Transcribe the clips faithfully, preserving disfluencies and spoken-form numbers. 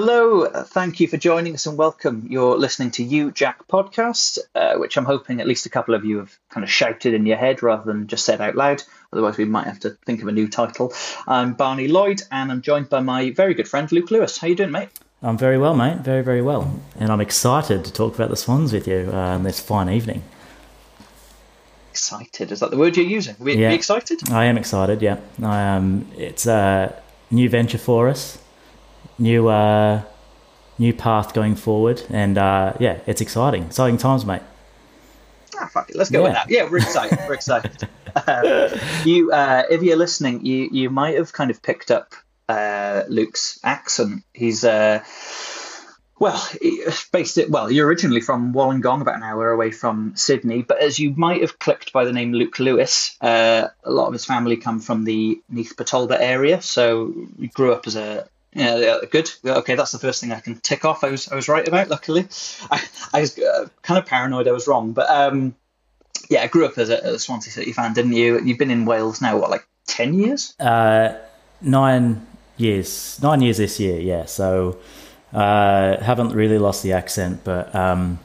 Hello, thank you for joining us and welcome. You're listening to You Jack Podcast, uh, which I'm hoping at least a couple of you have kind of shouted in your head rather than just said out loud. Otherwise, we might have to think of a new title. I'm Barney Lloyd and I'm joined by my very good friend, Luke Lewis. How you doing, mate? I'm very well, mate. Very, very well. And I'm excited to talk about the Swans with you on um, this fine evening. Excited? Is that the word you're using? Are we, yeah. Are we excited? I am excited, yeah. I, um, it's a new venture for us. New uh, new path going forward, and uh, yeah, it's exciting. Exciting times, mate. Ah, fuck it. Let's go yeah. with that. Yeah, we're excited. We're excited. Uh, you, uh, if you're listening, you, you might have kind of picked up uh, Luke's accent. He's, uh, well, based it, well, you're originally from Wollongong, about an hour away from Sydney, but as you might have clicked by the name Luke Lewis, uh, a lot of his family come from the Neath Petolda area, so he grew up as a Yeah, good. Okay, that's the first thing I can tick off. I was I was right about. Luckily, I, I was uh, kind of paranoid I was wrong, but um, yeah, I grew up as a, a Swansea City fan, didn't you? You've been in Wales now, what, like ten years? Uh, nine years, nine years this year. Yeah, so uh, haven't really lost the accent, but um,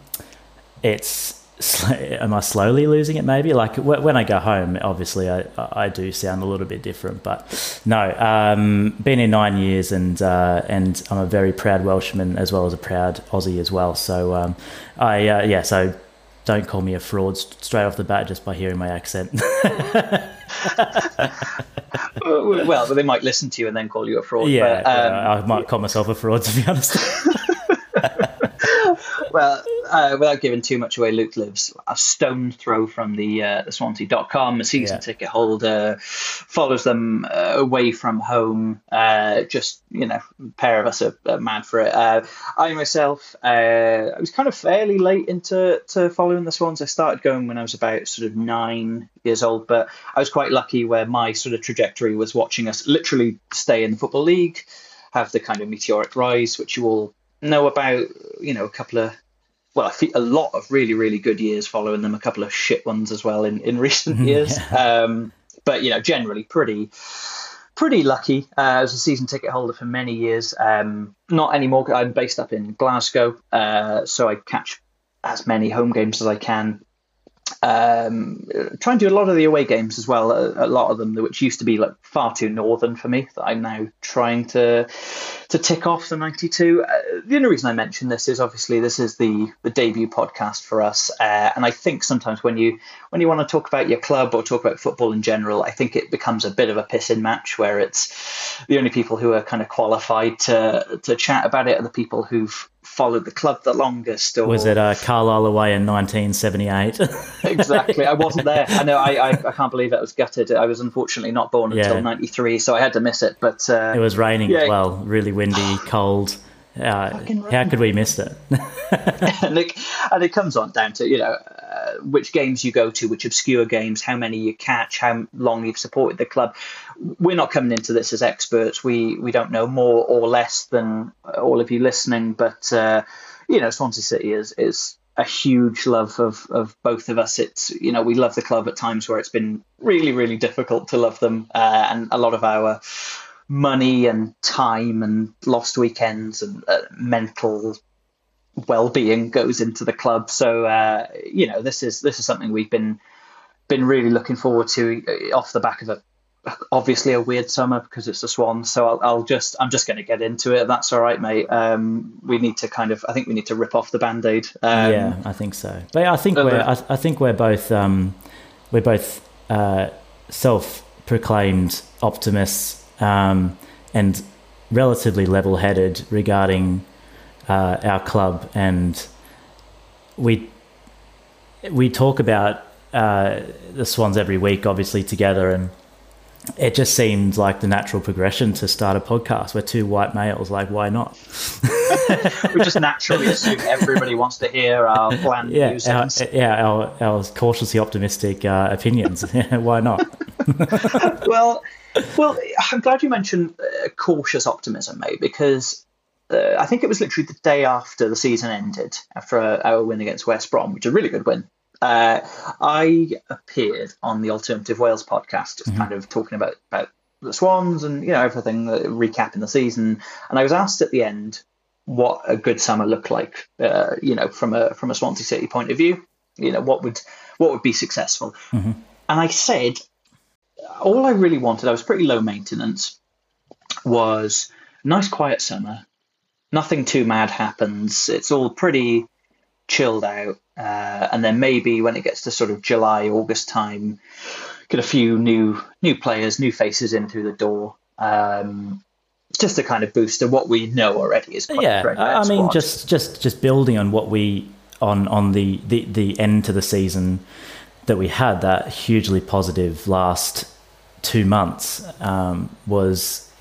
it's. Am I slowly losing it? Maybe like when I go home, obviously I, I do sound a little bit different. But no, um, been here nine years, and uh, and I'm a very proud Welshman as well as a proud Aussie as well. So um, I uh, yeah, so don't call me a fraud straight off the bat just by hearing my accent. Well, they might listen to you and then call you a fraud. Yeah, but, um, I might call myself a fraud, to be honest. Well, uh, without giving too much away, Luke lives a stone's throw from the, uh, the Swansea dot com, a season yeah. ticket holder, follows them uh, away from home. Uh, just, you know, a pair of us are, are mad for it. Uh, I myself, uh, I was kind of fairly late into to following the Swans. I started going when I was about sort of nine years old, but I was quite lucky where my sort of trajectory was watching us literally stay in the Football League, have the kind of meteoric rise, which you all know about, you know, a couple of, well, I think a lot of really, really good years following them, a couple of shit ones as well in, in recent years. yeah. Um, but, you know, generally pretty, pretty lucky uh, as a season ticket holder for many years. Um, not anymore. I'm based up in Glasgow, uh, so I catch as many home games as I can. Um, try and do a lot of the away games as well, a, a lot of them, which used to be like far too northern for me, that I'm now trying to to tick off the ninety-two. Uh, the only reason I mention this is obviously this is the, the debut podcast for us, uh, and I think sometimes when you when you want to talk about your club or talk about football in general, I think it becomes a bit of a pissing match where it's the only people who are kind of qualified to to chat about it are the people who've followed the club the longest. Or was it uh, Carlisle away in nineteen seventy-eight? Exactly. I wasn't there. I know. I, I, I can't believe that. I was gutted. I was unfortunately not born yeah. until ninety-three, so I had to miss it. But uh, it was raining yeah. as well. Really windy, cold. Uh, how could we miss it? and it? And it comes on down to, you know, uh, which games you go to, which obscure games, how many you catch, how long you've supported the club. We're not coming into this as experts. We we don't know more or less than all of you listening. But, uh, you know, Swansea City is is a huge love of, of both of us. It's, you know, we love the club at times where it's been really, really difficult to love them. Uh, and a lot of our money and time and lost weekends and uh, mental well-being goes into the club. So uh, you know, this is this is something we've been been really looking forward to off the back of a obviously a weird summer because it's the Swans. So I'll, I'll just I'm just going to get into it. That's all right, mate. Um, we need to kind of I think we need to rip off the Band-Aid. Um, yeah, I think so. But I think uh, we're I, I think we're both um, we're both uh, self-proclaimed optimists. Um, and relatively level-headed regarding uh, our club, and we we talk about uh, the Swans every week, obviously together, and it just seemed like the natural progression to start a podcast. We're two white males, like why not? We just naturally assume everybody wants to hear our bland yeah, musings. Our, yeah, our, our cautiously optimistic uh, opinions. Why not? well. Well, I'm glad you mentioned uh, cautious optimism, mate, because uh, I think it was literally the day after the season ended, after uh, our win against West Brom, which is a really good win. Uh, I appeared on the Alternative Wales podcast, just mm-hmm. kind of talking about, about the Swans and, you know, everything, uh, recapping the season. And I was asked at the end what a good summer looked like, uh, you know, from a from a Swansea City point of view. You know, what would what would be successful? Mm-hmm. And I said, all I really wanted, I was pretty low maintenance, was nice quiet summer. Nothing too mad happens. It's all pretty chilled out. Uh, and then maybe when it gets to sort of July, August time, get a few new new players, new faces in through the door. Um, just a kind of boost of what we know already is quite yeah. a I mean, squad. just just just building on what we on on the, the, the end to the season that we had, that hugely positive last two months um, was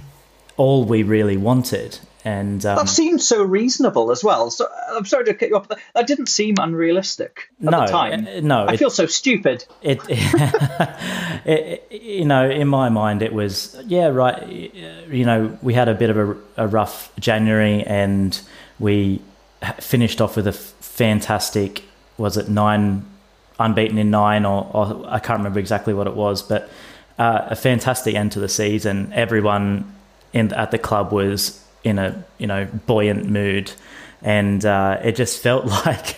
all we really wanted. And um, that seemed so reasonable as well. So I'm sorry to cut you off. But that didn't seem unrealistic at no, the time. Uh, no, I it, feel so stupid. It, it, you know, in my mind, it was yeah, right. You know, we had a bit of a, a rough January, and we finished off with a fantastic. Was it nine unbeaten in nine, or, or I can't remember exactly what it was, but uh, a fantastic end to the season. Everyone in at the club was in a, you know, buoyant mood, and uh, it just felt like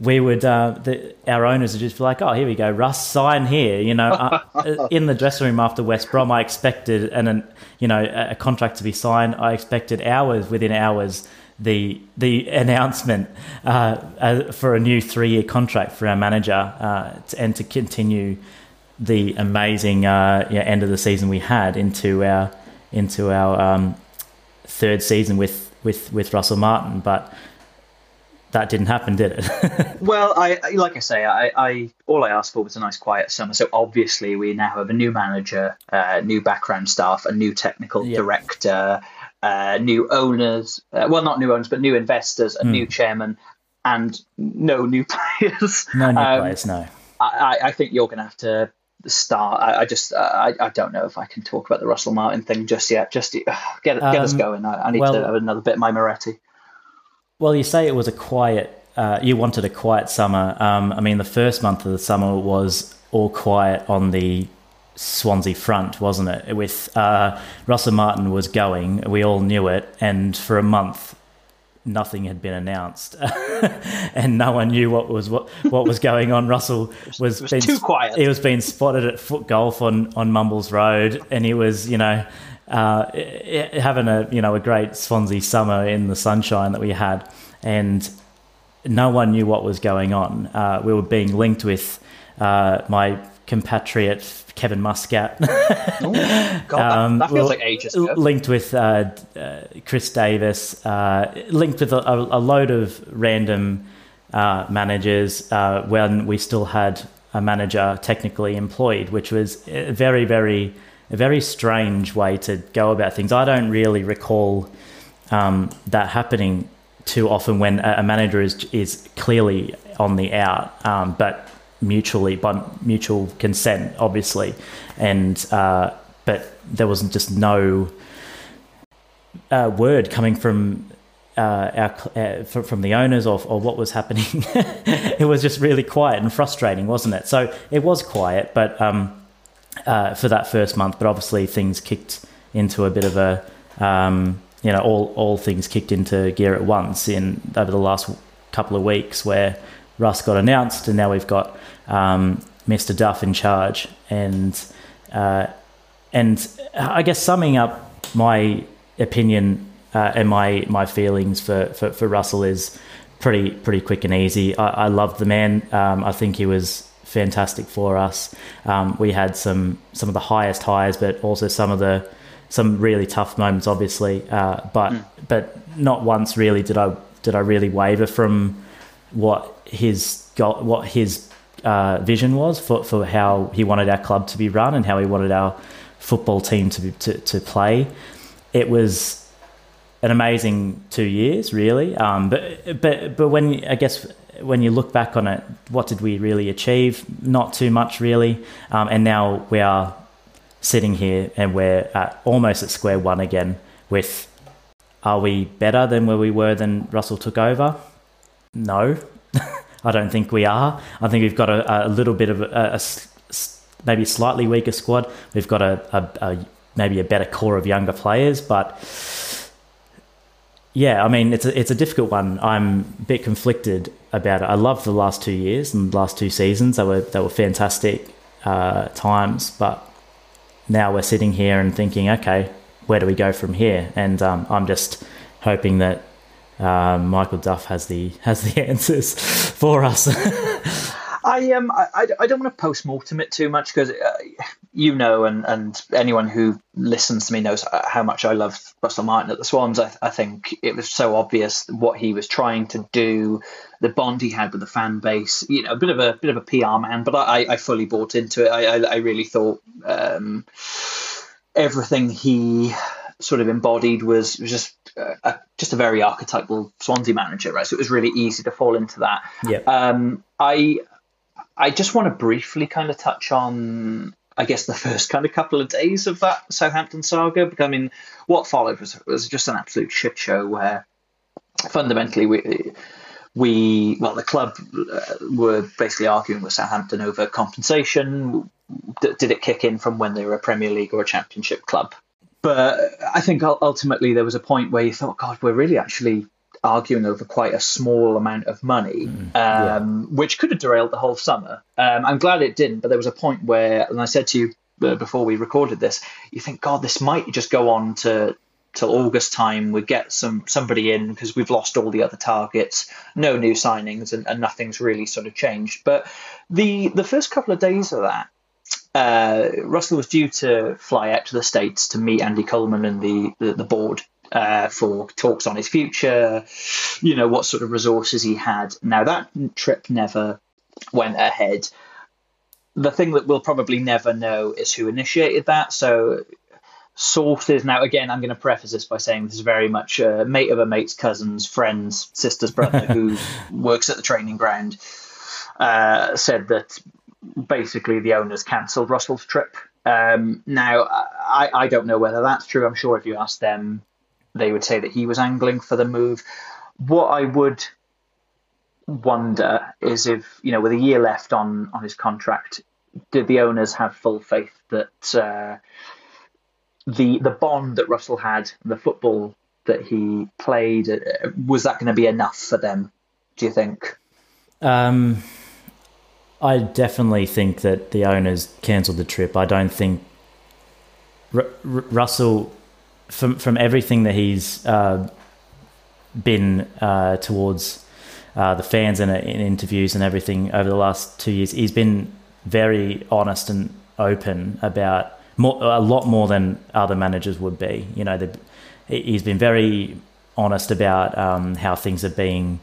we would uh, the, our owners would just be like, oh, here we go, Russ, sign here, you know. uh, in the dressing room after West Brom, I expected an, an you know a contract to be signed. I expected hours within hours the the announcement uh, uh, for a new three year contract for our manager, uh, to, and to continue the amazing uh, yeah, end of the season we had into our into our. Um, third season with, with, with Russell Martin, but that didn't happen, did it? Well, I like I say, I, I all I asked for was a nice quiet summer. So obviously we now have a new manager, uh, new background staff, a new technical yep. director, uh, new owners, uh, well, not new owners, but new investors, a mm. new chairman, and no new players. No new um, players, no. I, I think you're going to have to start. I, I just I, I don't know if I can talk about the Russell Martin thing just yet. Just uh, get get um, us going. I, I need well, to have another bit of my Moretti. Well, you say it was a quiet. Uh, you wanted a quiet summer. Um, I mean, the first month of the summer was all quiet on the Swansea front, wasn't it? With uh, Russell Martin was going, we all knew it, and for a month, nothing had been announced, and no one knew what was what, what was going on. Russell was, was being, too quiet. He was being spotted at foot golf on, on Mumbles Road, and he was, you know, uh, having a you know a great Swansea summer in the sunshine that we had, and no one knew what was going on. Uh, we were being linked with uh, my compatriot Kevin Muscat. Ooh, God, um, that, that feels l- like ages ago. Linked with uh, uh, Chris Davis, uh, linked with a, a load of random uh, managers uh, when we still had a manager technically employed, which was a very, very, a very strange way to go about things. I don't really recall um, that happening too often when a, a manager is is clearly on the out, um, but mutually by mutual consent, obviously, and uh but there wasn't just no uh word coming from uh our uh, from the owners or, or what was happening. It was just really quiet and frustrating, wasn't it? So it was quiet, but um uh for that first month, but obviously things kicked into a bit of a um you know all all things kicked into gear at once in over the last couple of weeks where Russ got announced, and now we've got um, Mister Duff in charge. And uh, and I guess summing up my opinion uh, and my my feelings for, for, for Russell is pretty pretty quick and easy. I, I loved the man. Um, I think he was fantastic for us. Um, we had some some of the highest highs, but also some of the some really tough moments, obviously. Uh, but mm. but not once really did I did I really waver from what his goal, what his uh, vision was for, for how he wanted our club to be run and how he wanted our football team to, be, to to play. It was an amazing two years, really. Um, but but but when I guess when you look back on it, what did we really achieve? Not too much, really. Um, and now we are sitting here and we're at, almost at square one again. With are we better than where we were than Russell took over? No, I don't think we are. I think we've got a, a little bit of a, a, a maybe slightly weaker squad. We've got a, a, a maybe a better core of younger players, but Yeah, I mean, it's a, it's a difficult one. I'm a bit conflicted about it. I love the last two years and the last two seasons. They were they were fantastic uh, times, but now we're sitting here and thinking, okay, where do we go from here? And um, I'm just hoping that uh, Michael Duff has the has the answers for us. I um I, I don't want to post-mortem it too much because uh, you know, and, and anyone who listens to me knows how much I love Russell Martin at the Swans. I, I think it was so obvious what he was trying to do, the bond he had with the fan base. You know, a bit of a bit of a P R man, but I, I fully bought into it. I, I, I really thought um, everything he sort of embodied was, was just a, just a very archetypal Swansea manager, right? So it was really easy to fall into that. Yeah. Um, I. I just want to briefly kind of touch on, I guess, the first kind of couple of days of that Southampton saga. Because, I mean, what followed was, was just an absolute shit show where fundamentally we, we well, the club were basically arguing with Southampton over compensation. D- did it kick in from when they were a Premier League or a Championship club? But I think ultimately there was a point where you thought, God, we're really actually arguing over quite a small amount of money, mm, um, yeah. which could have derailed the whole summer. Um, I'm glad it didn't, but there was a point where, and I said to you uh, before we recorded this, you think, God, this might just go on to till August time. We get some somebody in because we've lost all the other targets, no new signings, and, and nothing's really sort of changed. But the the first couple of days of that, uh, Russell was due to fly out to the States to meet Andy Coleman and the the, the board. Uh, for talks on his future, you know, what sort of resources he had. Now, that trip never went ahead. The thing that we'll probably never know is who initiated that. So sources, now again, I'm going to preface this by saying this is very much a mate of a mate's cousin's friend's sister's brother who works at the training ground, uh, said that basically the owners cancelled Russell's trip. Um, now, I, I don't know whether that's true. I'm sure if you ask them, they would say that he was angling for the move. What I would wonder is if, you know, with a year left on, on his contract, did the owners have full faith that uh, the the bond that Russell had, the football that he played, was that going to be enough for them, do you think? Um, I definitely think that the owners cancelled the trip. I don't think R- R- Russell... From from everything that he's uh, been uh, towards uh, the fans and in interviews and everything over the last two years, he's been very honest and open about more, a lot more than other managers would be. You know, the, he's been very honest about um, how things are being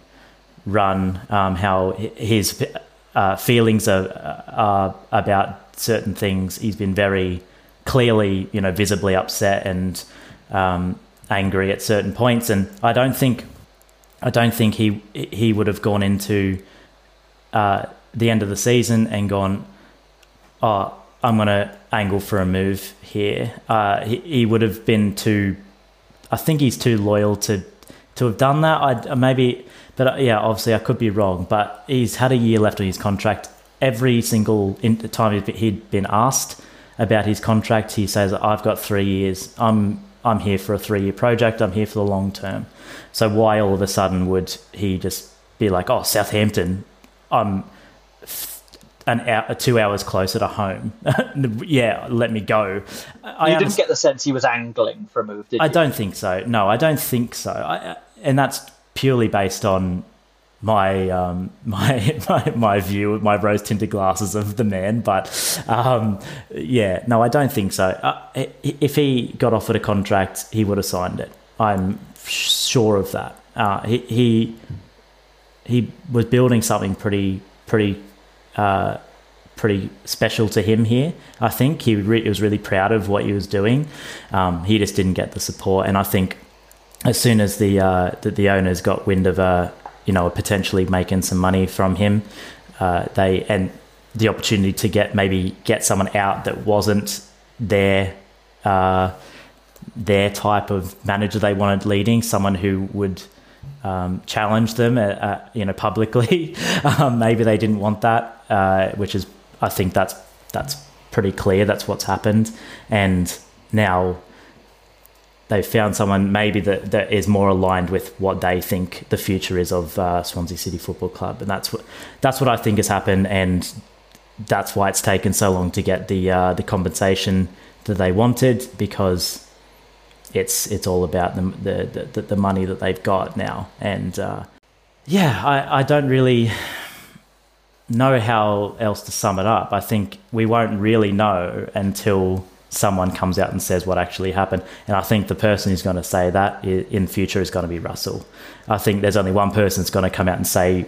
run, um, how his uh, feelings are, are about certain things. He's been very clearly, you know, visibly upset and um angry at certain points, and I don't think I don't think he he would have gone into uh the end of the season and gone, oh, I'm gonna angle for a move here. uh he, he would have been too, I think he's too loyal to to have done that. I maybe, but yeah, obviously I could be wrong, but he's had a year left on his contract. Every single time he'd been asked about his contract, he says, I've got three years, I'm I'm here for a three-year project. I'm here for the long term. So why all of a sudden would he just be like, oh, Southampton, I'm an hour, two hours closer to home. Yeah, let me go. I you didn't get the sense he was angling for a move, did I you? I don't think so. No, I don't think so. I, and that's purely based on my um my my, my view, my rose-tinted glasses of the man. But um yeah, no, I don't think so. Uh, if he got offered a contract, he would have signed it. I'm sure of that. Uh, he he he was building something pretty pretty uh pretty special to him here. I think he re- was really proud of what he was doing. Um, he just didn't get the support, and I think as soon as the uh the, the owners got wind of a you know, potentially making some money from him, uh, they and the opportunity to get maybe get someone out that wasn't their uh, their type of manager they wanted leading, someone who would um, challenge them, uh, uh, you know, publicly. um, maybe they didn't want that, uh, which is, I think that's that's pretty clear. That's what's happened, and now they've found someone maybe that, that is more aligned with what they think the future is of uh, Swansea City Football Club. And that's what, that's what I think has happened, and that's why it's taken so long to get the uh, the compensation that they wanted, because it's it's all about the the, the, the money that they've got now. And uh, yeah, I, I don't really know how else to sum it up. I think we won't really know until someone comes out and says what actually happened. And I think the person who's going to say that in future is going to be Russell. I think there's only one person that's going to come out and say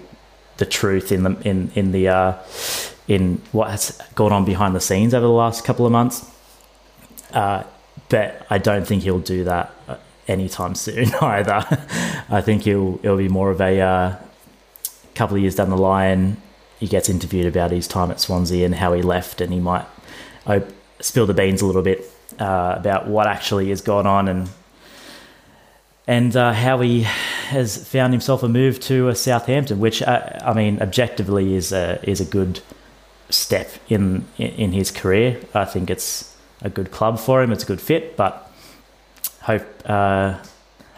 the truth in the in in the uh, in what has gone on behind the scenes over the last couple of months. Uh, but I don't think he'll do that anytime soon either. I think he'll it'll be more of a uh, couple of years down the line. He gets interviewed about his time at Swansea and how he left, and he might op- spill the beans a little bit uh, about what actually has gone on, and and uh, how he has found himself a move to uh, Southampton, which uh, I mean, objectively is a is a good step in in his career. I think it's a good club for him. It's a good fit, but hope. Uh,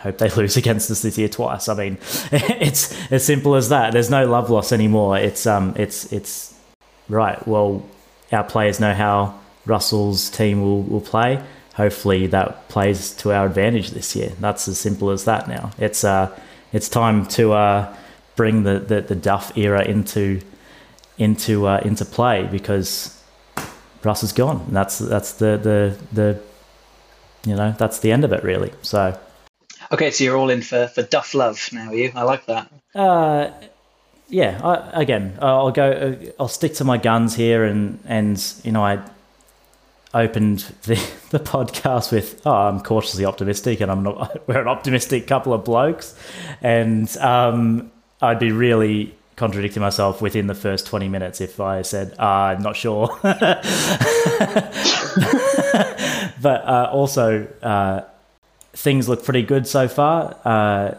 Hope they lose against us this year twice. I mean, it's as simple as that. There's no love loss anymore. It's um, it's it's right. Well, our players know how Russell's team will, will play. Hopefully, that plays to our advantage this year. That's as simple as that. Now, it's uh, it's time to uh, bring the, the, the Duff era into into uh, into play, because Russ is gone. And that's that's the, the the you know that's the end of it really. So. Okay, so you're all in for, for Duff love now, are you? I like that. Uh, yeah, I, again, I'll go. I'll stick to my guns here, and, and you know, I opened the, the podcast with, oh, I'm cautiously optimistic, and I'm not. We're an optimistic couple of blokes, and um, I'd be really contradicting myself within the first twenty minutes if I said, uh, I'm not sure. But uh, also. Uh, Things look pretty good so far. Uh,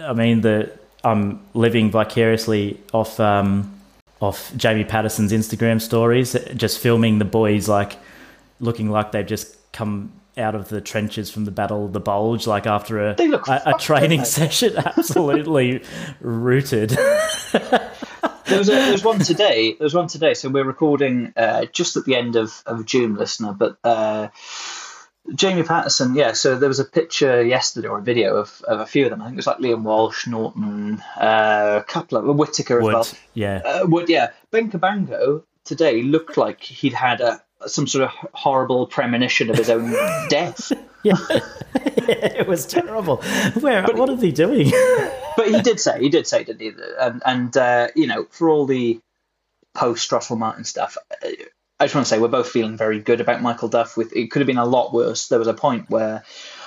I mean, the I'm living vicariously off um, off Jamie Patterson's Instagram stories, just filming the boys like looking like they've just come out of the trenches from the Battle of the Bulge, like after a a, a training session, absolutely rooted. There was, a, there was one today. There was one today. So we're recording uh, just at the end of, of June, listener, but. Uh, Jamie Patterson, yeah. So there was a picture yesterday or a video of, of a few of them. I think it was like Liam Walsh, Norton, uh, a couple of Whittaker as Wood, well. Yeah, uh, Wood, yeah. Ben Cabango today looked like he'd had a some sort of horrible premonition of his own death. Yeah. Yeah, it was terrible. Where? But, what is he doing? But he did say, he did say, didn't he? And and uh, you know, for all the post Russell Martin stuff. Uh, I just want to say we're both feeling very good about Michael Duff. With it could have been a lot worse. There was a point where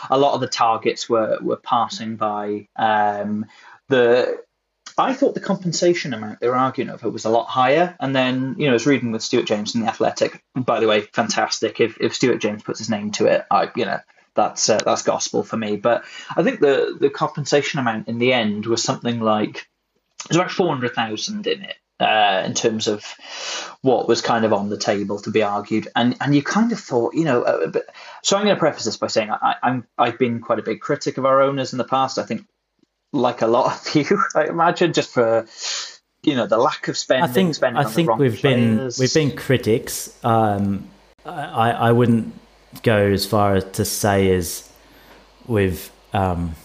a lot of the targets were were passing by. Um, the I thought the compensation amount they were arguing over was a lot higher. And then you know I was reading with Stuart James in The Athletic. By the way, fantastic. If if Stuart James puts his name to it, I you know that's uh, that's gospel for me. But I think the the compensation amount in the end was something like there's about four hundred thousand in it. Uh, in terms of what was kind of on the table to be argued. And and you kind of thought, you know, uh, but, so I'm going to preface this by saying I, I'm, I've been quite a big critic of our owners in the past. I think like a lot of you, I imagine, just for, you know, the lack of spending. I think, spending I on think the wrong we've players. been we've been critics. Um, I, I wouldn't go as far as to say as we've... Um,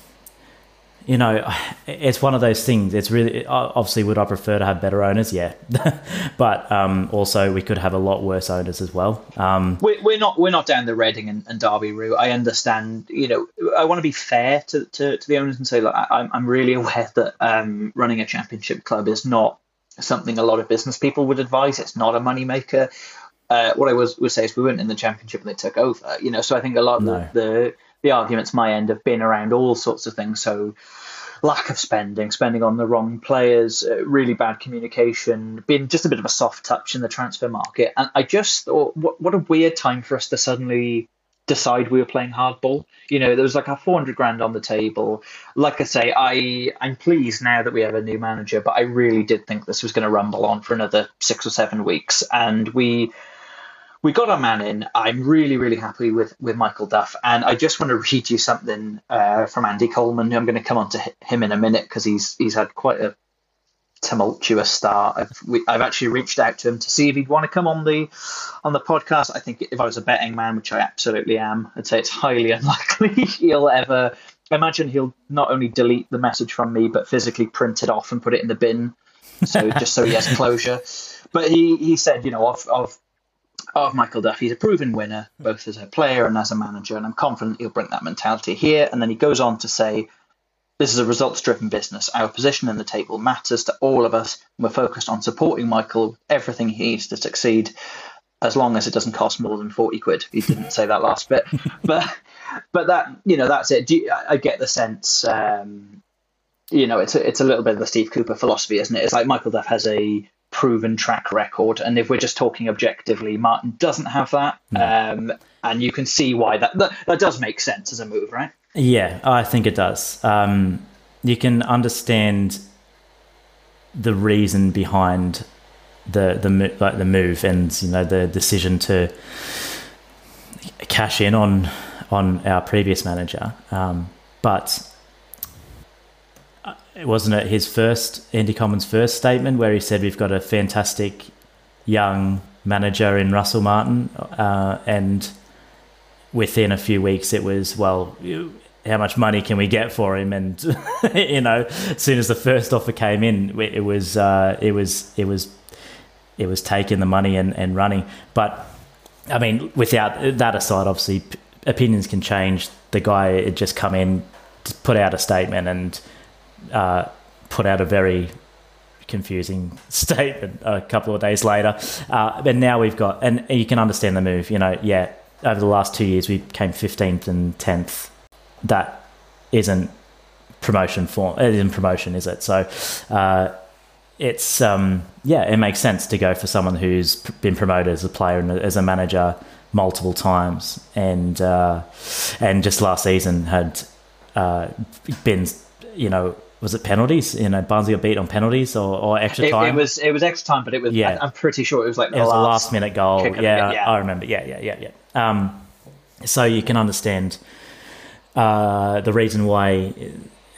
You know, it's one of those things. It's really, obviously, would I prefer to have better owners? Yeah, but um, also we could have a lot worse owners as well. Um, we're, we're not we're not down the Reading and, and Derby route. I understand. You know, I want to be fair to, to, to the owners and say, look, I'm I'm really aware that um, running a championship club is not something a lot of business people would advise. It's not a moneymaker. Uh, what I was would say is we weren't in the championship when they took over. You know, so I think a lot of no. the, the The arguments my end have been around all sorts of things, so lack of spending, spending on the wrong players, uh, really bad communication, being just a bit of a soft touch in the transfer market. And I just thought, what, what a weird time for us to suddenly decide we were playing hardball. You know, there was like a four hundred grand on the table. Like I say, I, I'm pleased now that we have a new manager, but I really did think this was going to rumble on for another six or seven weeks. And we... we got our man in. I'm really, really happy with, with Michael Duff. And I just want to read you something uh, from Andy Coleman. I'm going to come on to him in a minute because he's he's had quite a tumultuous start. I've, we, I've actually reached out to him to see if he'd want to come on the on the podcast. I think if I was a betting man, which I absolutely am, I'd say it's highly unlikely he'll ever... I imagine he'll not only delete the message from me, but physically print it off and put it in the bin, so just so he has closure. But he, he said, you know, of, of of Michael Duff, he's a proven winner, both as a player and as a manager, and I'm confident he'll bring that mentality here. And then he goes on to say, this is a results-driven business. Our position in the table matters to all of us, and we're focused on supporting Michael with everything he needs to succeed, as long as it doesn't cost more than forty quid. He didn't say that last bit. But... But that, you know, that's it. Do you, I get the sense, um, you know, it's a, it's a little bit of the Steve Cooper philosophy, isn't it? It's like Michael Duff has a proven track record. And if we're just talking objectively, Martin doesn't have that. No. Um, and you can see why that, that that does make sense as a move, right? Yeah, I think it does. Um, you can understand the reason behind the the like the move and, you know, the decision to cash in on... on our previous manager, um, but it wasn't it his first Andy Coleman's first statement where he said we've got a fantastic young manager in Russell Martin, uh, and within a few weeks it was, well, how much money can we get for him? And you know, as soon as the first offer came in, it was uh, it was it was it was taking the money and, and running. But I mean, without that aside, obviously, opinions can change. The guy had just come in, put out a statement, and uh, put out a very confusing statement a couple of days later. Uh, but now we've got, and you can understand the move, you know, yeah, over the last two years we came fifteenth and tenth. That isn't promotion form, it isn't promotion, is it? So uh, it's, um, yeah, it makes sense to go for someone who's been promoted as a player and as a manager multiple times, and uh, and just last season had uh, been, you know, was it penalties? You know, Barnsley got beat on penalties or, or extra time. It, it was it was extra time, but it was. Yeah. I'm pretty sure it was like the it was last, a last minute goal. Yeah, yeah, I remember. Yeah, yeah, yeah, yeah. Um, so you can understand uh, the reason why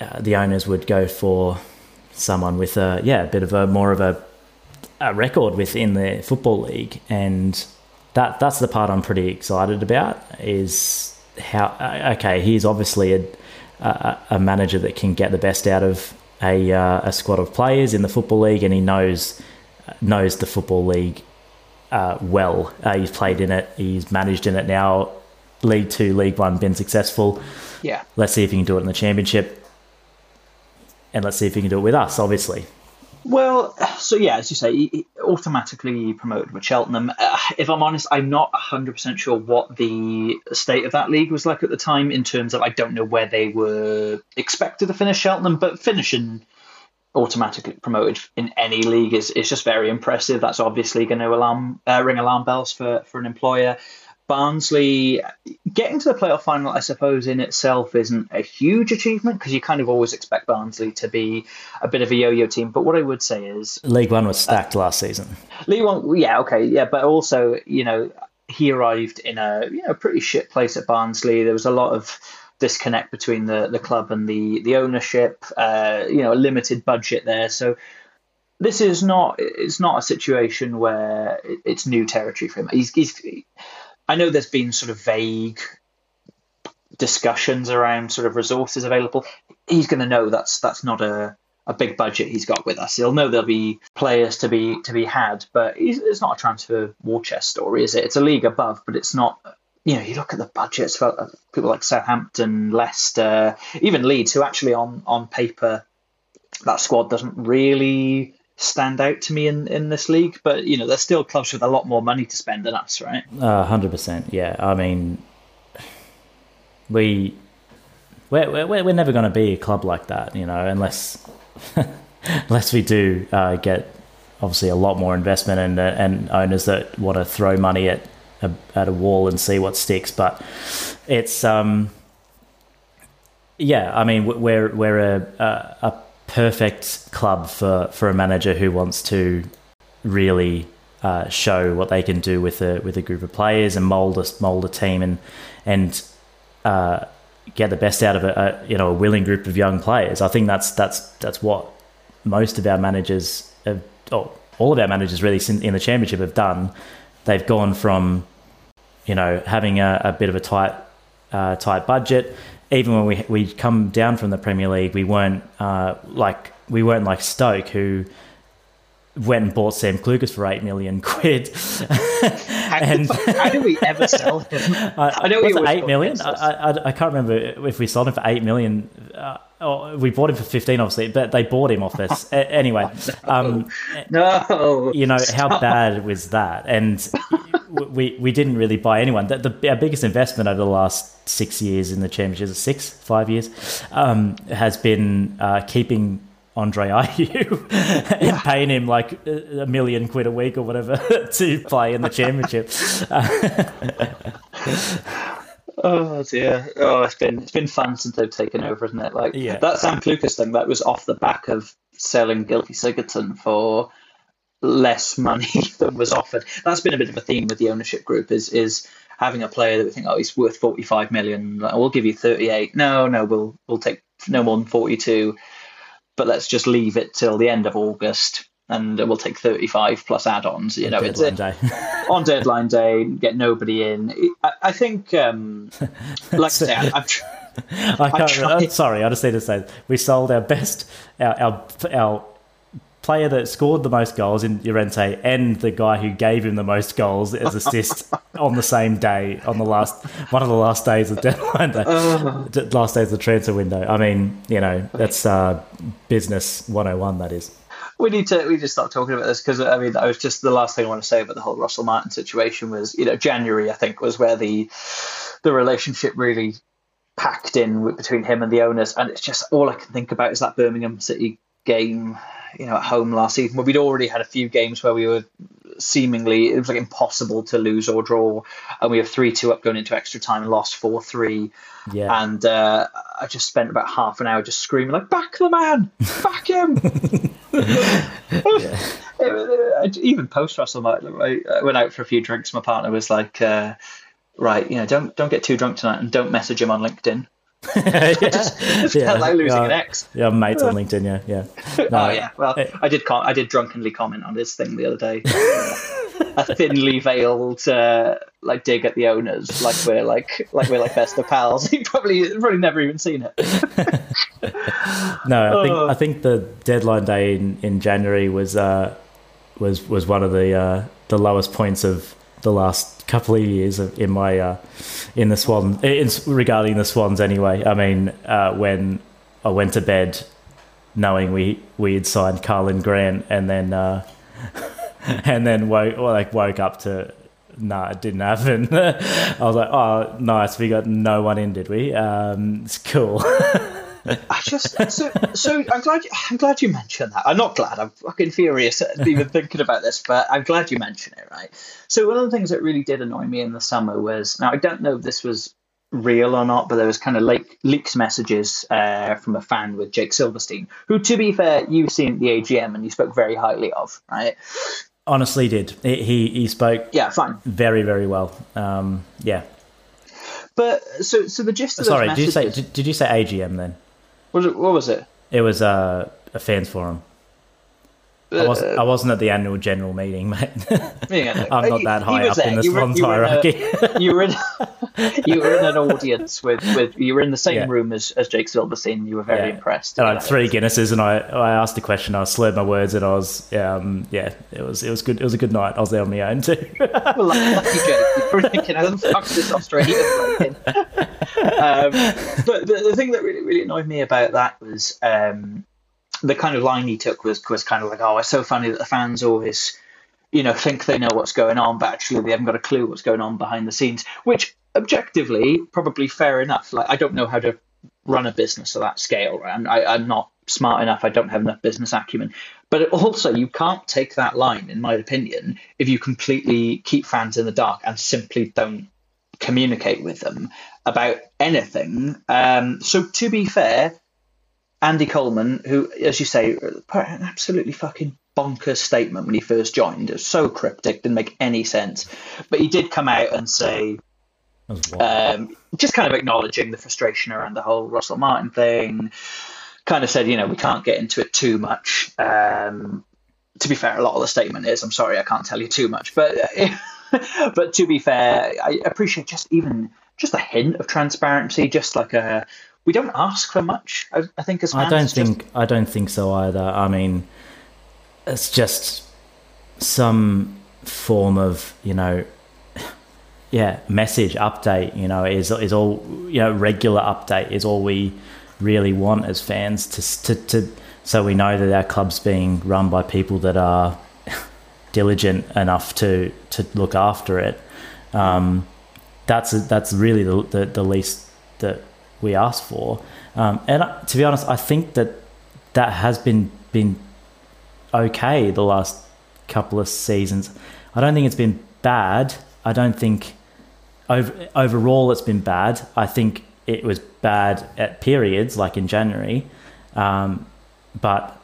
uh, the owners would go for someone with a yeah a bit of a more of a, a record within the football league. And That that's the part I'm pretty excited about, is how, okay, he's obviously a, a, a manager that can get the best out of a uh, a squad of players in the Football League, and he knows knows the Football League uh, well. Uh, he's played in it, he's managed in it now, League Two, League One, been successful. Yeah. Let's see if he can do it in the Championship, and let's see if he can do it with us, obviously. Well, so yeah, as you say, he automatically promoted with Cheltenham. Uh, if I'm honest, I'm not one hundred percent sure what the state of that league was like at the time, in terms of I don't know where they were expected to finish. Cheltenham, but finishing automatically promoted in any league is, is just very impressive. That's obviously going to alarm, uh, ring alarm bells for, for an employer. Barnsley getting to the playoff final, I suppose, in itself isn't a huge achievement, because you kind of always expect Barnsley to be a bit of a yo-yo team. But what I would say is... League One was stacked uh, last season. League One, yeah, okay, yeah. But also, you know, he arrived in a you know, pretty shit place at Barnsley. There was a lot of disconnect between the, the club and the, the ownership, uh, you know, a limited budget there. So... This is not, it's not a situation where it's new territory for him. He's, he's, I know there's been sort of vague discussions around sort of resources available. He's going to know that's that's not a, a big budget he's got with us. He'll know there'll be players to be to be had, but he's, it's not a transfer war chest story, is it? It's a league above, but it's not. You know, you look at the budgets for people like Southampton, Leicester, even Leeds, who actually on on paper that squad doesn't really stand out to me in, in this league, but you know, there's still clubs with a lot more money to spend than us, right? A hundred percent, yeah. I mean, we we're we're, we're never going to be a club like that, you know, unless unless we do uh, get obviously a lot more investment and uh, and owners that want to throw money at a, at a wall and see what sticks. But it's um yeah, I mean, we're we're a a, a perfect club for, for a manager who wants to really uh, show what they can do with a with a group of players and mold a mold a team and and uh, get the best out of a, a you know a willing group of young players. I think that's that's that's what most of our managers have, oh, all of our managers really in the championship have done. They've gone from you know having a, a bit of a tight uh, tight budget. Even when we we come down from the Premier League, we weren't uh, like we weren't like Stoke, who went and bought Sam Kluivert for eight million quid. and how did we ever sell him? I, I know was it eight million. I, I I can't remember if we sold him for eight million. Uh, or we bought him for fifteen, obviously, but they bought him off us anyway. Oh, no. Um, no, you know stop. How bad was that? And we we didn't really buy anyone. The, the, our biggest investment over the last six years in the championship, six five years, um, has been uh, keeping Andre Ayew and yeah. paying him like a million quid a week or whatever to play in the championship. Oh dear! Oh, it's been it's been fun since they've taken over, isn't it? Like yeah. that Sam Kluivert thing that was off the back of selling Gylfi Sigurdsson for less money than was offered. That's been a bit of a theme with the ownership group is is having a player that we think oh he's worth forty five million. We'll give you thirty eight. No, no, we'll we'll take no more than forty two. But let's just leave it till the end of August and we'll take thirty-five plus add-ons. You know, deadline it's a, day. On deadline day, get nobody in. I, I think, um, like so, I say, I've tr- I can't tried- I'm sorry, I just need to say we sold our best, our our, our player that scored the most goals in Llorente and the guy who gave him the most goals as assists on the same day, on the last one of the last days of deadline day, oh. last days of the transfer window. I mean, you know, that's uh, business one oh one, that is. We need to we just start talking about this because, I mean, I was just the last thing I want to say about the whole Russell Martin situation was, you know, January, I think, was where the the relationship really packed in with, between him and the owners. And it's just all I can think about is that Birmingham City game, you know, at home last season, where we'd already had a few games where we were seemingly, it was like impossible to lose or draw. And we were three two up going into extra time and lost four three. Yeah. And uh, I just spent about half an hour just screaming, like, back the man, back him. Yeah. Even post Russell Martin, I went out for a few drinks. My partner was like, uh, right, you know, don't, don't get too drunk tonight and don't message him on LinkedIn. yeah. just, just yeah. Like losing uh, an ex. Yeah, mates on LinkedIn. Yeah, yeah. No, oh yeah. Well, it, I did. Com- I did drunkenly comment on his thing the other day. A thinly veiled uh, like dig at the owners, like we're like like we're like best of pals. He probably probably never even seen it. no, I think oh. I think the deadline day in, in January was uh, was was one of the uh, the lowest points of the last couple of years of, in my uh, in the Swans in, regarding the Swans anyway. I mean, uh, when I went to bed knowing we we had signed Carlin Grant, and then uh, and then woke or like woke up to nah, it didn't happen. I was like, oh, nice, we got no one in, did we? Um, it's cool. I just so so I'm glad you, I'm glad you mentioned that. I'm not glad. I'm fucking furious at even thinking about this, but I'm glad you mentioned it, right? So one of the things that really did annoy me in the summer was, now I don't know if this was real or not, but there was kind of leak, leaked messages uh, from a fan with Jake Silverstein, who, to be fair, you've seen at the A G M and you spoke very highly of, right? Honestly, did he? He, he spoke, yeah, fine, very very well, um, yeah. But so so the gist of those sorry, messages, did you say did, did you say A G M then? Was it, what was it? It was uh, a fans forum. Uh, I, wasn't, I wasn't at the annual general meeting, mate. Yeah, no. I'm not that high up there. In the Swans hierarchy. You were in an audience with, with you were in the same yeah. room as, as Jake Silverstein. You were very yeah. impressed. And I had three it. Guinnesses, and I I asked the question. I slurred my words, and I was um yeah. It was it was good. It was a good night. I was there on my own too. Well, lucky Jake. You're probably thinking, how the fuck is this Australian? um, but the, the thing that really really annoyed me about that was. Um, The kind of line he took was was kind of like, oh, it's so funny that the fans always, you know, think they know what's going on, but actually they haven't got a clue what's going on behind the scenes, which objectively, probably fair enough. Like, I don't know how to run a business of that scale. Right? I'm, I, I'm not smart enough. I don't have enough business acumen. But also, you can't take that line, in my opinion, if you completely keep fans in the dark and simply don't communicate with them about anything. Um, so to be fair, Andy Coleman, who, as you say, an absolutely fucking bonkers statement when he first joined. It was so cryptic, didn't make any sense. But he did come out and say, um, just kind of acknowledging the frustration around the whole Russell Martin thing, kind of said, you know, we can't get into it too much. Um, to be fair, a lot of the statement is, I'm sorry, I can't tell you too much. But but to be fair, I appreciate just even just a hint of transparency, just like a, we don't ask for much. I, I think as fans, I don't think just... I don't think so either. I mean, it's just some form of, you know, yeah, message update. You know, is is all, you know, regular update is all we really want as fans, to to to so we know that our club's being run by people that are diligent enough to to look after it. Um, that's that's really the, the the least that we asked for. Um, and to be honest, I think that that has been been okay the last couple of seasons. I don't think it's been bad. I don't think over, overall it's been bad. I think it was bad at periods, like in January. Um, but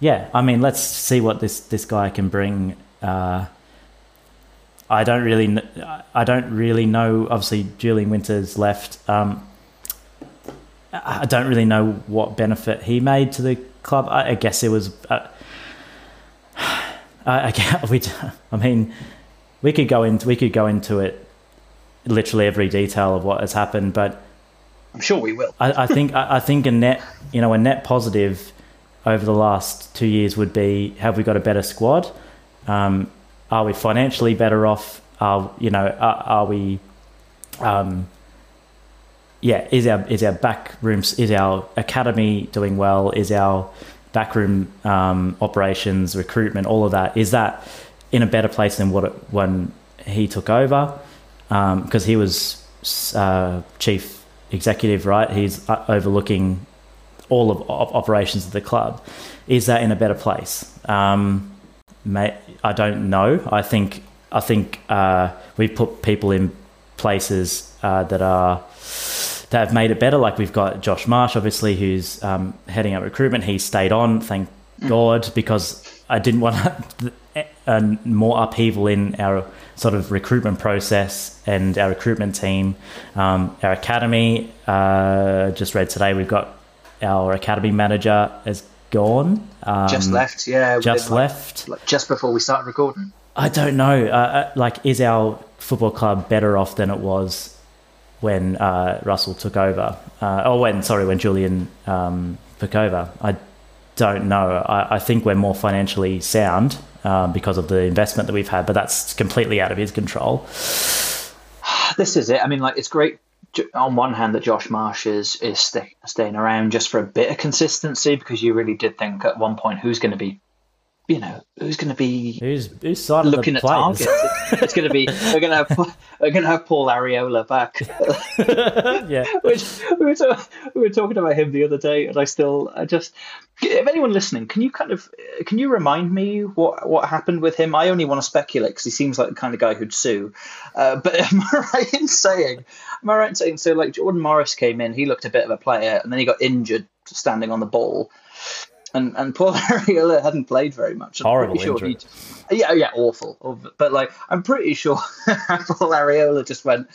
yeah, I mean, let's see what this, this guy can bring. Uh, I don't really, kn- I don't really know. Obviously, Julian Winter's left. Um, I don't really know what benefit he made to the club. I, I guess it was. Uh, I, I, we, I mean, we could go into we could go into it, literally every detail of what has happened. But I'm sure we will. I, I think I, I think a net, you know, a net positive over the last two years would be: have we got a better squad? Um, Are we financially better off? Are you know? Are, are we? Um, yeah. Is our is our back room, is our academy doing well? Is our backroom um, operations, recruitment, all of that, is that in a better place than what it, when he took over? Because um, he was uh, chief executive, right? He's overlooking all of operations of the club. Is that in a better place? Um, May, I don't know. I think I think uh, we've put people in places uh, that are that have made it better. Like we've got Josh Marsh, obviously, who's um, heading up recruitment. He stayed on, thank God, because I didn't want a, a more upheaval in our sort of recruitment process and our recruitment team, um, our academy. Uh, just read today we've got our academy manager as. Gone, um, just left, yeah, just like, left, like just before we started recording. I don't know. Uh, like, is our football club better off than it was when uh, Russell took over? Uh, oh, when sorry, when Julian um, took over. I don't know. I, I think we're more financially sound um, because of the investment that we've had, but that's completely out of his control. This is it. I mean, like, it's great. On one hand, that Josh Marsh is is stay, staying around just for a bit of consistency, because you really did think at one point, who's going to be, you know, who's going to be who's, who's looking at targets? It's going to be we're going to have, we're going to have Paul Arriola back. Yeah, which we were, talk, we were talking about him the other day, and I still I just if anyone listening, can you kind of can you remind me what what happened with him? I only want to speculate because he seems like the kind of guy who'd sue. Uh, but am I right in saying? Am I right in saying? So like Jordan Morris came in, he looked a bit of a player, and then he got injured standing on the ball. And and Paul Arriola hadn't played very much. I'm Horrible sure injury. Yeah, yeah, awful. But like, I'm pretty sure Paul Arriola just went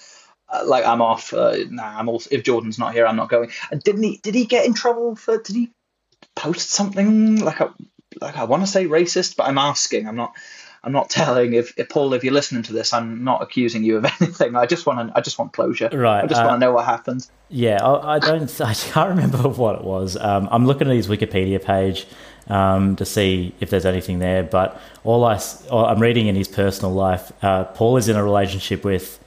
uh, like, I'm off. Uh, nah, I'm also, if Jordan's not here, I'm not going. And didn't he? Did he get in trouble for? Did he post something like a, like I want to say racist? But I'm asking. I'm not. I'm not telling. If, if Paul, if you're listening to this, I'm not accusing you of anything. I just want to. I just want closure. Right. I just uh, want to know what happened. Yeah, I, I don't. I can't remember what it was. Um, I'm looking at his Wikipedia page um, to see if there's anything there. But all I, all I'm reading in his personal life, uh, Paul is in a relationship with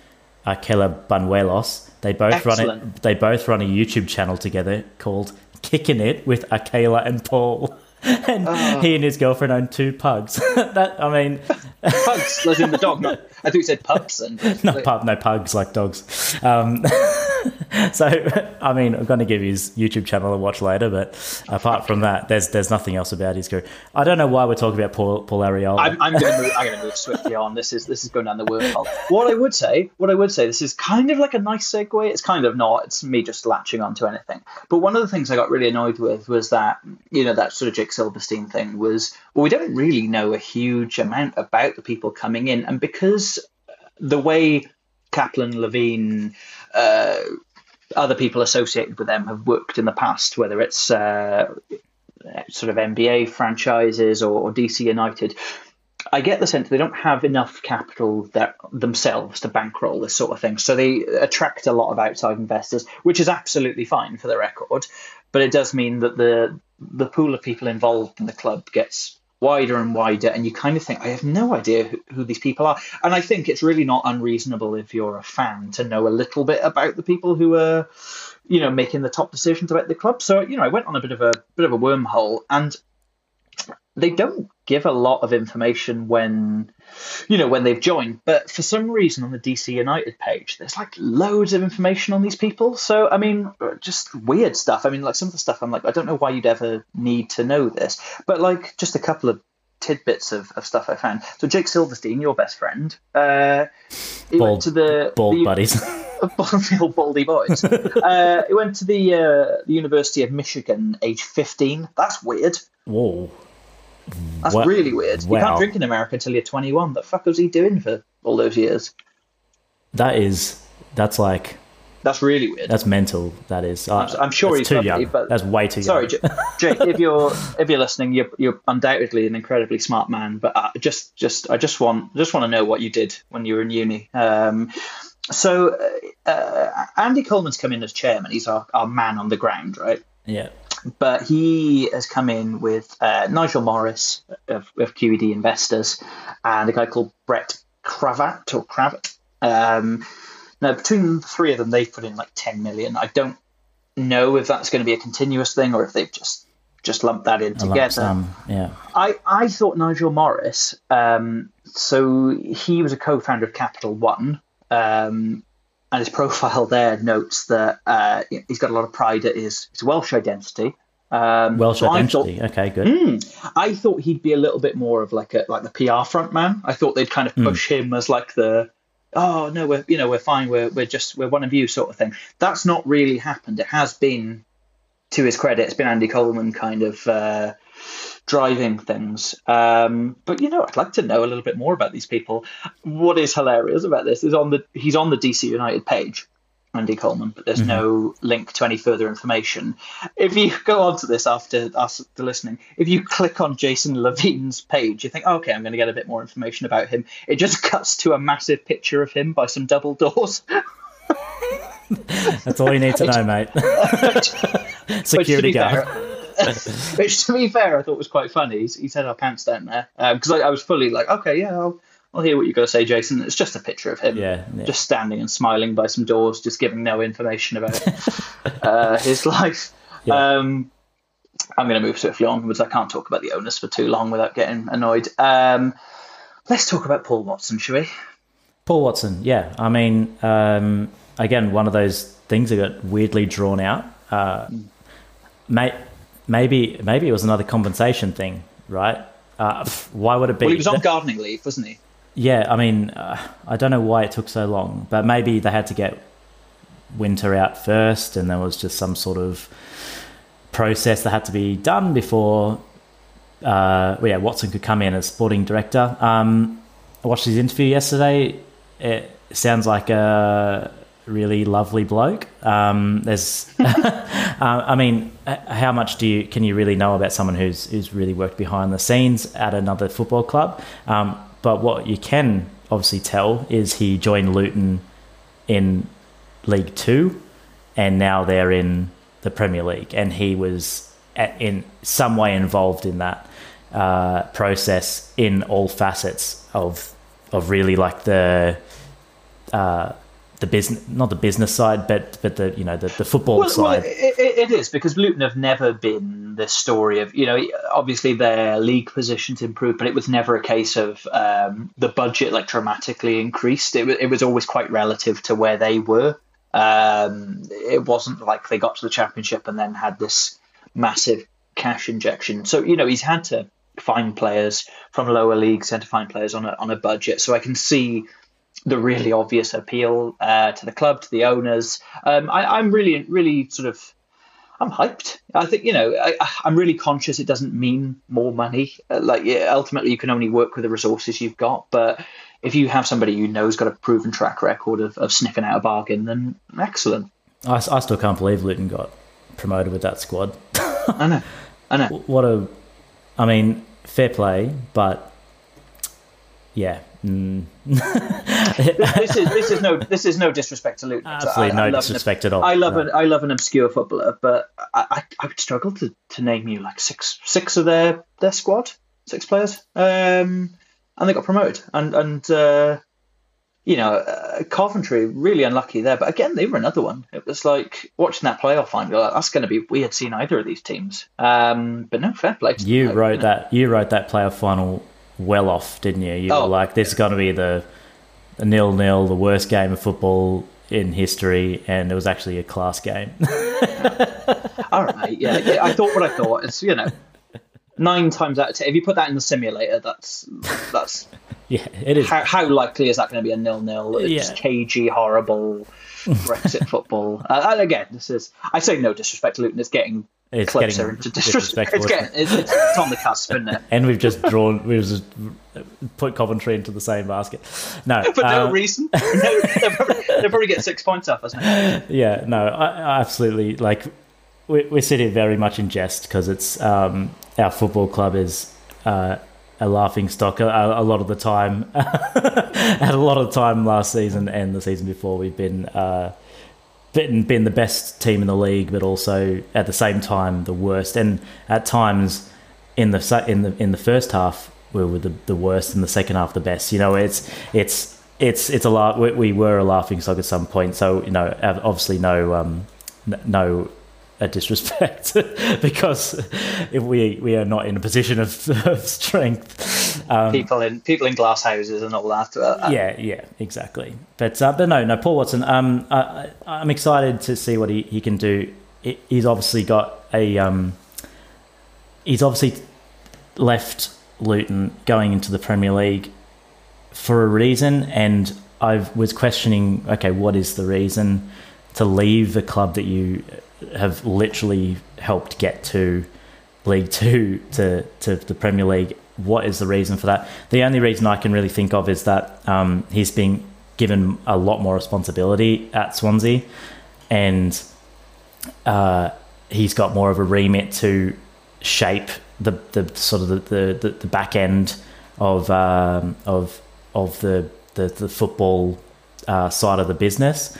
Akela Banuelos. They both Excellent. run. A, they both run a YouTube channel together called Kicking It with Akela and Paul. And uh, he and his girlfriend own two pugs. that I mean, pugs, like in the dog. Not, I think he said pups and no, like, pub, no pugs like dogs. Um, So, I mean, I'm going to give his YouTube channel a watch later, but apart from that, there's there's nothing else about his career. I don't know why we're talking about Paul Paul Arriola. I'm, I'm going to move swiftly on. This is this is going down the wormhole. What I would say, what I would say, this is kind of like a nice segue. It's kind of not. It's me just latching onto anything. But one of the things I got really annoyed with was that, you know, that sort of Jake Silverstein thing was, well, we don't really know a huge amount about the people coming in, and because the way Kaplan, Levine, uh, other people associated with them have worked in the past, whether it's uh, sort of N B A franchises or, or D C United, I get the sense they don't have enough capital that themselves to bankroll this sort of thing. So they attract a lot of outside investors, which is absolutely fine for the record. But it does mean that the the pool of people involved in the club gets wider and wider, and you kind of think, I have no idea who, who these people are. And I think it's really not unreasonable if you're a fan to know a little bit about the people who are, you know, making the top decisions about the club. So, you know, I went on a bit of a bit of a wormhole, and they don't give a lot of information when, you know, when they've joined. But for some reason on the D C United page, there's like loads of information on these people. So, I mean, just weird stuff. I mean, like some of the stuff I'm like, I don't know why you'd ever need to know this. But like just a couple of tidbits of, of stuff I found. So Jake Silverstein, your best friend, uh, he bald, went to the... Bald the, buddies. Bald, baldy boys. uh, he went to the, uh, the University of Michigan, age fifteen. That's weird. Whoa. That's what? Really weird. Wow. You can't drink in America until you're twenty-one. The fuck was he doing for all those years? That is, that's like... That's really weird. That's mental, that is. I'm, I'm sure he's too young. But that's way too sorry, young. Sorry, Jake, if you're if you're listening, you're you're undoubtedly an incredibly smart man, but I just just I just want just want to know what you did when you were in uni. Um, so uh, Andy Coleman's come in as chairman. He's our, our man on the ground, right? Yeah. But he has come in with uh, Nigel Morris of, of Q E D Investors and a guy called Brett Cravatt or Cravatt. Um, now, between the three of them, they've put in like ten million. I don't know if that's going to be a continuous thing or if they've just, just lumped that in a together. Lump sum, yeah. I, I thought Nigel Morris, um, so he was a co-founder of Capital One. Um, And his profile there notes that uh, he's got a lot of pride at his, his Welsh identity. Um, Welsh so identity, thought, okay, good. Mm, I thought he'd be a little bit more of like a like the P R front man. I thought they'd kind of push mm. him as like the, oh no, we're you know we're fine, we're we're just we're one of you sort of thing. That's not really happened. It has been, to his credit, it's been Andy Coleman kind of uh, driving things. Um, but you know, I'd like to know a little bit more about these people. What is hilarious about this is on the he's on the D C United page, Andy Coleman, but there's mm-hmm. no link to any further information. If you go on to this after after listening, if you click on Jason Levine's page, you think, oh, okay, I'm going to get a bit more information about him. It just cuts to a massive picture of him by some double doors. That's all you need to know, mate. Security guard. Which, to be fair, I thought was quite funny. He's, he's had our pants down there because um, I, I was fully like, okay, yeah, I'll, I'll hear what you've got to say, Jason. It's just a picture of him, yeah, yeah. just standing and smiling by some doors, just giving no information about uh, his life. Yeah. Um, I'm going to move swiftly onwards. I can't talk about the owners for too long without getting annoyed. Um, let's talk about Paul Watson, shall we? Paul Watson, yeah. I mean, um, again, one of those things that got weirdly drawn out, uh, mm. mate. Maybe maybe it was another compensation thing, right? Uh, why would it be? Well, he was on gardening leave, wasn't he? Yeah, I mean, uh, I don't know why it took so long, but maybe they had to get Winter out first, and there was just some sort of process that had to be done before uh, well, yeah, Watson could come in as sporting director. Um, I watched his interview yesterday. It sounds like a really lovely bloke. Um, there's, uh, I mean, how much do you can you really know about someone who's who's really worked behind the scenes at another football club? Um, but what you can obviously tell is he joined Luton in League Two, and now they're in the Premier League, and he was at, in some way involved in that uh, process in all facets of of really like the. Uh, The business, not the business side, but but the you know the, the football well, side. Well, it, it, it is because Luton have never been this story of you know obviously their league positions improved, but it was never a case of um, the budget like dramatically increased. It was it was always quite relative to where they were. Um, it wasn't like they got to the Championship and then had this massive cash injection. So, you know, he's had to find players from lower leagues, had to find players on a, on a budget. So I can see the really obvious appeal uh, to the club, to the owners. Um, I, I'm really, really sort of, I'm hyped. I think, you know, I, I'm really conscious it doesn't mean more money. Like, yeah, ultimately, you can only work with the resources you've got. But if you have somebody you know has got a proven track record of, of sniffing out a bargain, then excellent. I, I still can't believe Luton got promoted with that squad. I know, I know. What a, I mean, fair play, but yeah. Mm. this is this is no this is no disrespect to Luton. Absolutely I, I no disrespect an, at all. I love no. an I love an obscure footballer, but I, I, I would struggle to, to name you like six six of their, their squad, six players, um, and they got promoted. And and uh, you know uh, Coventry really unlucky there, but again they were another one. It was like watching that playoff final. Like, that's going to be weird seeing either of these teams. Um, but no fair play. To you them, wrote you know. that you wrote that playoff final well off, didn't you? You oh. were like, this is going to be the nil-nil, the worst game of football in history, and it was actually a class game. All right, yeah, yeah. I thought what I thought. It's, you know, nine times out of ten, if you put that in the simulator, that's... that's yeah, it is. How, how likely is that going to be a nil-nil? It's yeah. cagey, horrible Brexit football. Uh, and again, this is... I say no disrespect to Luton, it's getting... It's closer into disrespect. It's, getting, it's, it's on the cusp, isn't it? And we've just drawn, we've just put Coventry into the same basket. No, for um, no reason. No, they'll probably, they'll probably get six points off us. Yeah, no, I, I absolutely. Like we, we sit here very much in jest because it's um, our football club is uh, a laughing stock a, a lot of the time. Had a lot of time last season and the season before. We've been. Uh, been the best team in the league, but also at the same time the worst. And at times in the in the in the first half we were the, the worst, and the second half the best. You know, it's it's it's it's a lot. We, we were a laughing stock at some point. So you know, obviously no um, no a disrespect because if we we are not in a position of, of strength. Um, people in people in glass houses and all that. Uh, yeah, yeah, exactly. But uh, but no, no. Paul Watson. Um, I, I'm excited to see what he, he can do. He's obviously got a. Um, he's obviously left Luton going into the Premier League for a reason, and I was questioning. Okay, what is the reason to leave a club that you have literally helped get to League Two to, to the Premier League? What is the reason for that? The only reason I can really think of is that um, he's being given a lot more responsibility at Swansea, and uh, he's got more of a remit to shape the, the sort of the, the, the back end of um, of of the the, the football uh, side of the business.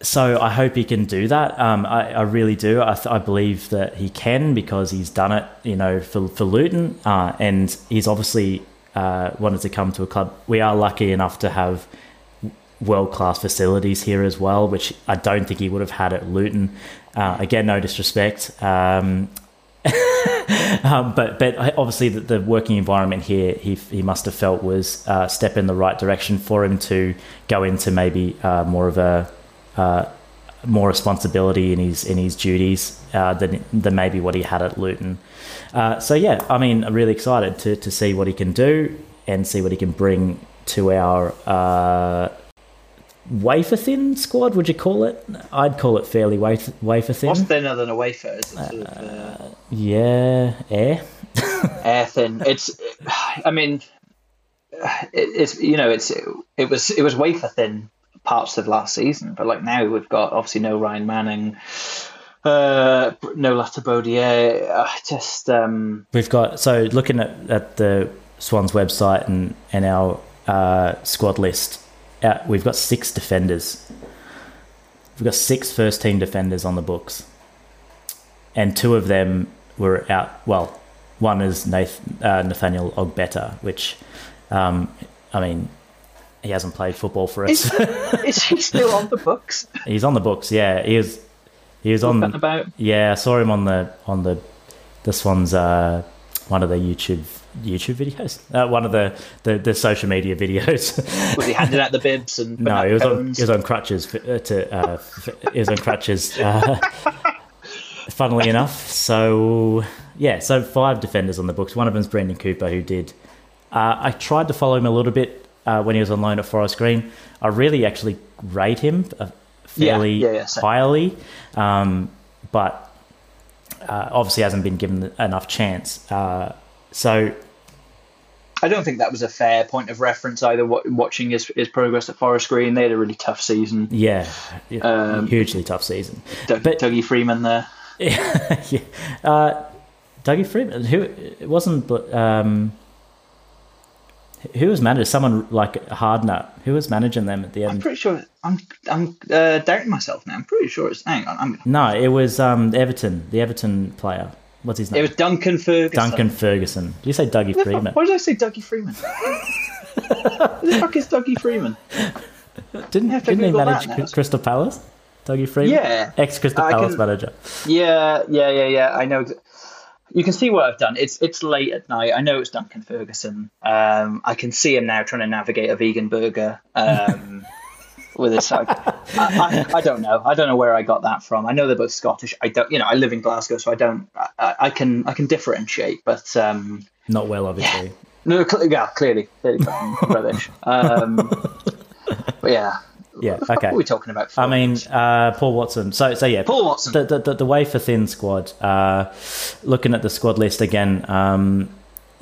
So I hope he can do that. Um, I, I really do. I, th- I believe that he can because he's done it, you know, for for Luton, uh, and he's obviously uh, wanted to come to a club. We are lucky enough to have world-class facilities here as well, which I don't think he would have had at Luton. Uh, again, no disrespect, um, um, but but obviously the, the working environment here he he must have felt was a uh, step in the right direction for him to go into maybe uh, more of a Uh, more responsibility in his in his duties uh, than than maybe what he had at Luton. Uh, so yeah, I mean, I'm really excited to to see what he can do and see what he can bring to our uh, wafer thin squad. Would you call it? I'd call it fairly wafer wafer thin. What's thinner than a wafer? Is it sort of, uh... Uh, yeah, air. Air thin. It's. I mean, it, it's you know it's it, it was it was wafer thin parts of last season, but like now we've got obviously no Ryan Manning, uh, no Latabaudiere. Uh, just um, we've got so looking at, at the Swans website and and our uh, squad list, uh, we've got six defenders. We've got six first team defenders on the books, and two of them were out. Well, one is Nath, uh, Nathaniel Ogbetta, which um, I mean. He hasn't played football for us. Is, is he still on the books? He's on the books. Yeah, he was. He was on. About. Yeah, I saw him on the on the the Swans uh, one of the YouTube YouTube videos, uh, one of the, the, the social media videos. Was he handing out the bibs and no? He was on he was on crutches for, uh, to uh, for, he was on crutches. Uh, funnily enough, so yeah, so five defenders on the books. One of them's Brendan Cooper, who did. Uh, I tried to follow him a little bit uh, when he was on loan at Forest Green. I really actually rate him uh, fairly yeah, yeah, yeah, highly, um, but. Uh, obviously hasn't been given enough chance. Uh, so I don't think that was a fair point of reference either, watching his, his progress at Forest Green. They had a really tough season. Yeah, um, hugely tough season. Doug, but, Dougie Freedman there. Yeah, yeah. Uh, Dougie Freedman, who it wasn't... Um, who was managed? Someone like Hardnut. Who was managing them at the end? I'm pretty sure. I'm I'm uh, doubting myself now. I'm pretty sure it's. Hang on. I'm... No, it was um, Everton. The Everton player. What's his name? It was Duncan Ferguson. Duncan Ferguson. Did you say Dougie Where Freeman? Fuck, why did I say Dougie Freeman? Who the fuck is Dougie Freeman? Didn't didn't Google he manage now, Crystal Palace? Dougie Freeman. Yeah. Ex Crystal I Palace can... manager. Yeah, yeah, yeah, yeah. I know. You can see what I've done. It's it's late at night. I know it's Duncan Ferguson. Um, I can see him now trying to navigate a vegan burger um, with his side. I, I, I don't know. I don't know where I got that from. I know they're both Scottish. I don't. You know, I live in Glasgow, so I don't. I, I can I can differentiate, but um, not well, obviously. Yeah. No, cl- yeah, clearly, clearly rubbish. Um, but yeah. Yeah. What the fuck okay. Are we talking about? I mean, uh, Paul Watson. So, so yeah. Paul Watson. The the, the wafer thin squad. Uh, looking at the squad list again. Um,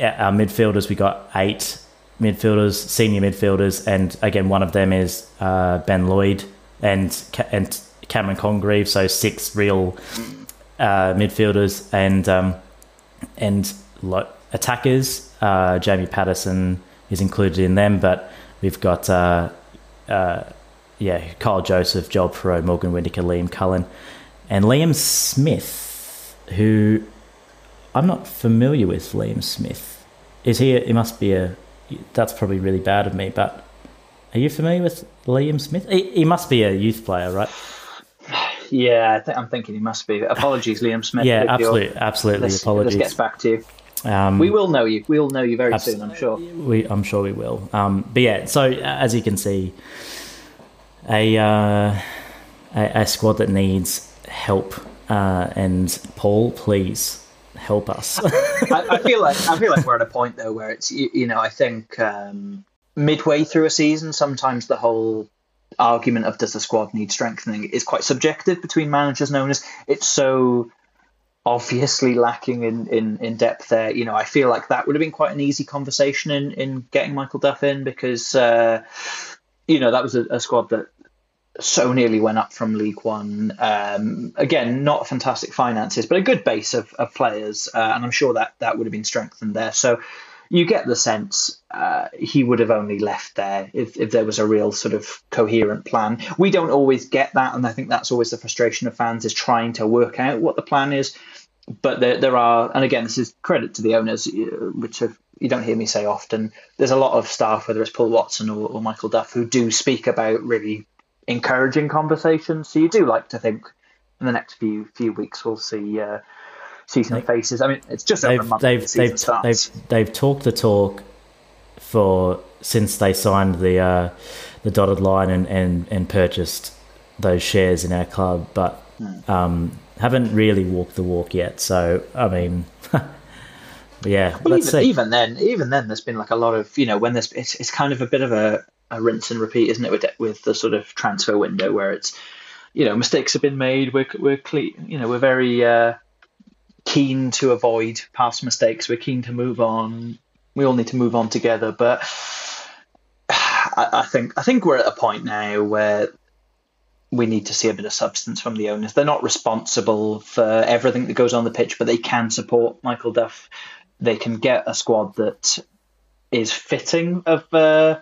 our midfielders. We got eight midfielders, senior midfielders, and again, one of them is uh, Ben Lloyd and and Cameron Congreve. So six real uh, midfielders and um, and lo- attackers. Uh, Jamie Patterson is included in them, but we've got. Uh, uh, Yeah, Kyle Joseph, Joel Perreault, Morgan Whittaker, Liam Cullen, and Liam Smith, who I'm not familiar with. Liam Smith is he? It must be a. That's probably really bad of me, but are you familiar with Liam Smith? He, he must be a youth player, right? Yeah, I th- I'm thinking he must be. Apologies, Liam Smith. Yeah, absolutely, absolutely. This, apologies. This gets back to you. Um, we will know you. We will know you very soon, I'm sure. We, I'm sure we will. Um, but yeah, so as you can see. A, uh, a a squad that needs help, uh, and Paul, please help us. I, I feel like I feel like we're at a point though where it's you, you know I think um, midway through a season sometimes the whole argument of does the squad need strengthening is quite subjective between managers and owners. It's so obviously lacking in, in, in depth there. You know I feel like that would have been quite an easy conversation in, in getting Michael Duff in because uh, you know that was a, a squad that. So nearly went up from League One. Um, again, not fantastic finances, but a good base of, of players. Uh, and I'm sure that that would have been strengthened there. So you get the sense uh, he would have only left there if, if there was a real sort of coherent plan. We don't always get that. And I think that's always the frustration of fans is trying to work out what the plan is. But there, there are, and again, this is credit to the owners, which have, you don't hear me say often. There's a lot of staff, whether it's Paul Watson or, or Michael Duff, who do speak about really encouraging conversations, so you do like to think in the next few few weeks we'll see uh, see some faces. I mean, it's just they've over a month they've the they've, t- they've they've talked the talk for since they signed the uh, the dotted line and, and, and purchased those shares in our club, but mm. um, haven't really walked the walk yet. So I mean. yeah, well, let's even, see. even then, even then, there's been like a lot of you know when there's it's it's kind of a bit of a. a rinse and repeat, isn't it, with, with the sort of transfer window where it's, you know, mistakes have been made. We're, we're clean, you know, we're very uh, keen to avoid past mistakes. We're keen to move on. We all need to move on together. But I, I think I think we're at a point now where we need to see a bit of substance from the owners. They're not responsible for everything that goes on the pitch, but they can support Michael Duff. They can get a squad that is fitting of uh,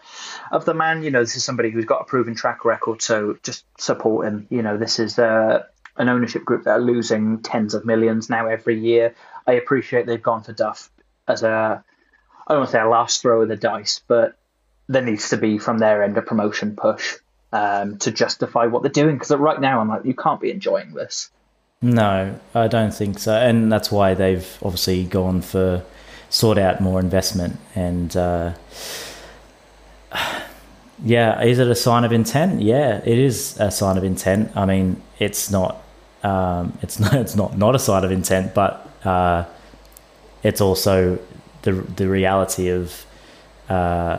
of the man. You know, this is somebody who's got a proven track record, so just support him. You know, this is uh, an ownership group that are losing tens of millions now every year. I appreciate they've gone for Duff as a, I don't want to say a last throw of the dice, but there needs to be from their end a promotion push um, to justify what they're doing. Because right now I'm like, you can't be enjoying this. No, I don't think so. And that's why they've obviously gone for sort out more investment. And uh, yeah, is it a sign of intent? Yeah, it is a sign of intent. I mean, it's not, um, it's not, it's not, not a sign of intent, but uh, it's also the the reality of uh,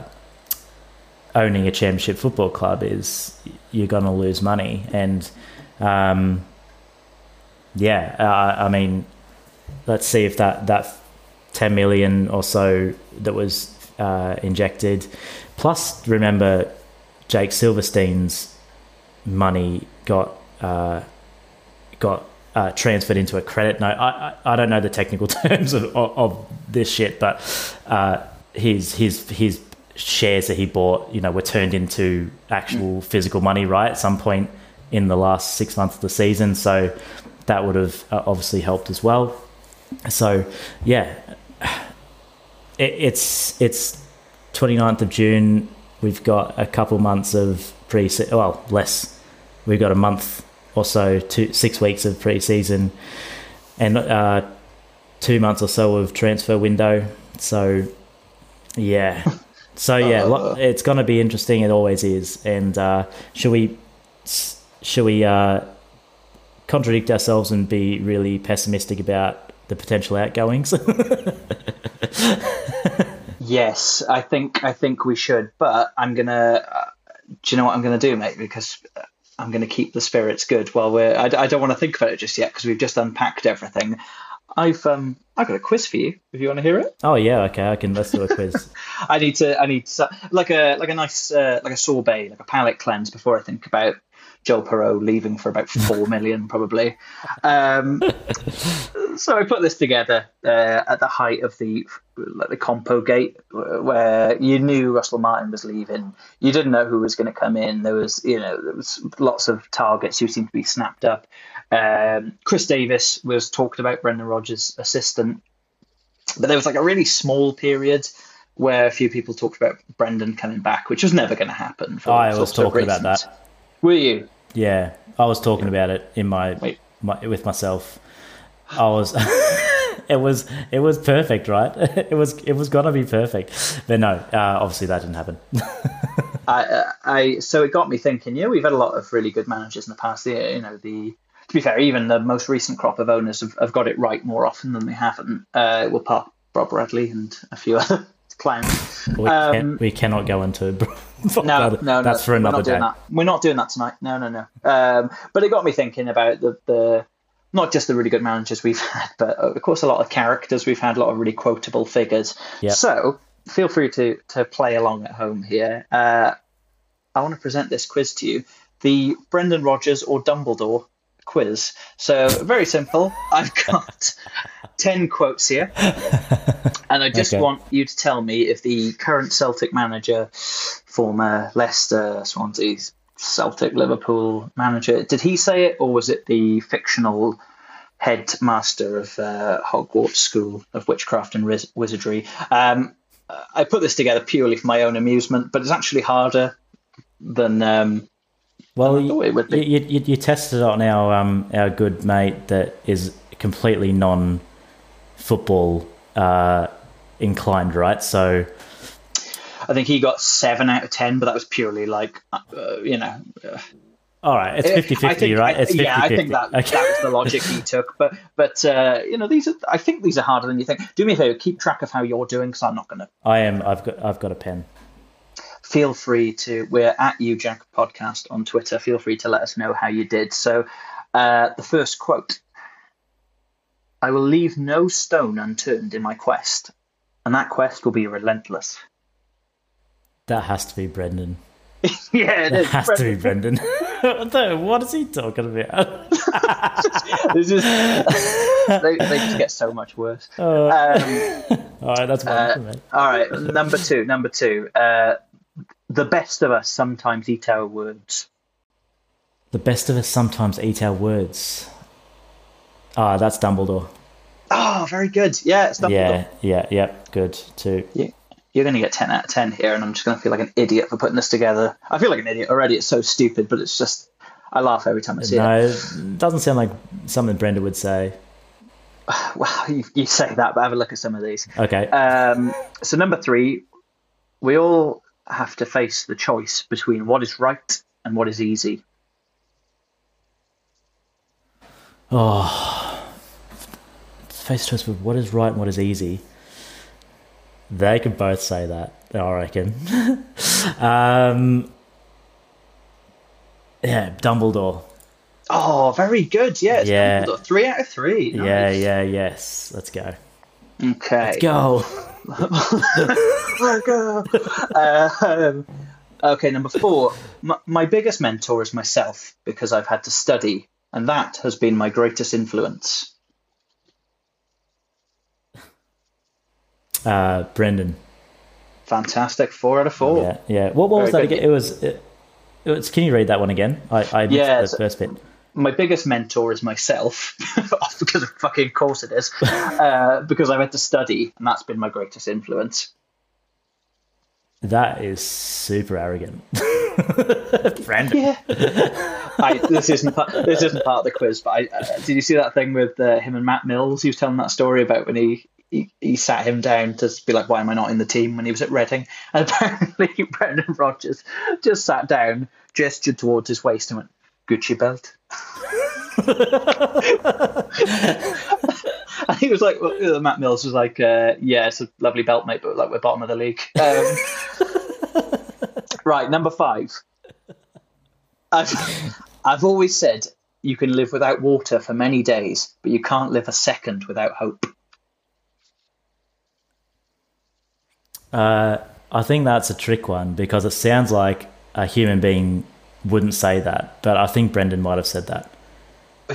owning a championship football club is you're going to lose money. And um, yeah, uh, I mean, let's see if that, that ten million or so that was uh, injected, plus remember Jake Silverstein's money got uh, got uh, transferred into a credit note. I, I, I don't know the technical terms of, of, of this shit, but uh, his his his shares that he bought, you know, were turned into actual physical money right at some point in the last six months of the season. So that would have uh, obviously helped as well. So yeah, it, it's it's twenty-ninth of June. We've got a couple months of pre-season, well, less. We've got a month or so, two, six weeks of pre-season, and uh, two months or so of transfer window. So yeah, so yeah, uh, it's going to be interesting. It always is. And uh, should we, should we uh, contradict ourselves and be really pessimistic about the potential outgoings? Yes, I think I think we should. But I'm gonna, uh, do you know what I'm gonna do, mate? Because I'm gonna keep the spirits good while we're. I, I don't want to think about it just yet because we've just unpacked everything. I've um I've got a quiz for you if you want to hear it. Oh yeah, okay, I can. Let's do a quiz. I need to. I need to, like a like a nice uh, like a sorbet, like a palate cleanse before I think about Joel Perreault leaving for about four million, probably. Um, so I put this together uh, at the height of the like the Compo Gate, where you knew Russell Martin was leaving. You didn't know who was going to come in. There was, you know, there was lots of targets who seemed to be snapped up. Um, Chris Davis was talked about, Brendan Rodgers' assistant, but there was like a really small period where a few people talked about Brendan coming back, which was never going to happen. For I was talking about that. Were you? Yeah, I was talking about it in my, my with myself. I was. it was it was perfect, right? It was it was gonna be perfect, but no, uh, obviously that didn't happen. I I so it got me thinking. Yeah, we've had a lot of really good managers in the past. The, you know, the to be fair, even the most recent crop of owners have, have got it right more often than they haven't. Uh, well, apart Bob Bradley and a few other clowns. We, um, can, we cannot go into. No, no, no, that's for another day. We're not doing that tonight. No, no, no. Um, but it got me thinking about the, the not just the really good managers we've had, but of course a lot of characters we've had, a lot of really quotable figures. Yep. So feel free to to play along at home here. Uh, I want to present this quiz to you: the Brendan Rodgers or Dumbledore quiz. So very simple. I've got ten quotes here, and I just okay. want you to tell me if the current Celtic manager, former Leicester, Swansea, Celtic, Liverpool manager, did he say it, or was it the fictional headmaster of uh, Hogwarts School of Witchcraft and Riz- Wizardry? Um, I put this together purely for my own amusement, but it's actually harder than. Um, Well, you, it would be. You, you, you tested on our um, our good mate that is completely non-football uh, inclined, right? So, I think he got seven out of ten, but that was purely like, uh, you know. Uh, All right, it's fifty-fifty, right? It's fifty-fifty. Yeah, I think that, okay. that was the logic he took. But but uh, you know, these are, I think these are harder than you think. Do me a favor, keep track of how you're doing, because I'm not going to. I am. I've got. I've got a pen. Feel free to, we're at You Jack Podcast on Twitter. Feel free to let us know how you did. So uh, the first quote, I will leave no stone unturned in my quest, and that quest will be relentless. That has to be Brendan. Yeah, it is. It has Brendan. to be Brendan. What is he talking about? This is, they, they just get so much worse. Oh. Um, all right, that's one. Uh, all right, number two, number two. Uh, the best of us sometimes eat our words. The best of us sometimes eat our words. Ah, oh, that's Dumbledore. Oh, very good. Yeah, it's Dumbledore. Yeah, yeah, yeah. Good, too. Yeah. You're going to get ten out of ten here, and I'm just going to feel like an idiot for putting this together. I feel like an idiot already. It's so stupid, but it's just, I laugh every time I see no, it. No, it doesn't sound like something Brenda would say. Well, you, you say that, but have a look at some of these. Okay. Um, so number three, we all have to face the choice between what is right and what is easy. Oh, face the choice with what is right and what is easy. They can both say that, I reckon. um, yeah, Dumbledore. Oh, very good. Yeah, it's yeah. Dumbledore. Three out of three. Nice. Yeah, yeah, yes. Let's go. Okay. Let's go. Let's go. Uh, um, okay, number four. My, my biggest mentor is myself, because I've had to study, and that has been my greatest influence. Uh, Brendan. Fantastic. Four out of four. Yeah. yeah. What, what was that again? It was, it, it was. Can you read that one again? I, I missed yeah, the so first bit. My biggest mentor is myself, because of fucking course it is, uh, because I had to study, and that's been my greatest influence. That is super arrogant, Brendan. Yeah. I, this isn't part, this isn't part of the quiz, but I, uh, did you see that thing with uh, him and Matt Mills? He was telling that story about when he. He, he sat him down to be like, why am I not in the team, when he was at Reading? And apparently Brendan Rodgers just sat down, gestured towards his waist and went, Gucci belt. And he was like, well, Matt Mills was like, uh, yeah, it's a lovely belt, mate, but like we're bottom of the league. Um, right, number five. I've, I've always said you can live without water for many days, but you can't live a second without hope. Uh, I think that's a trick one, because it sounds like a human being wouldn't say that, but I think Brendan might have said that.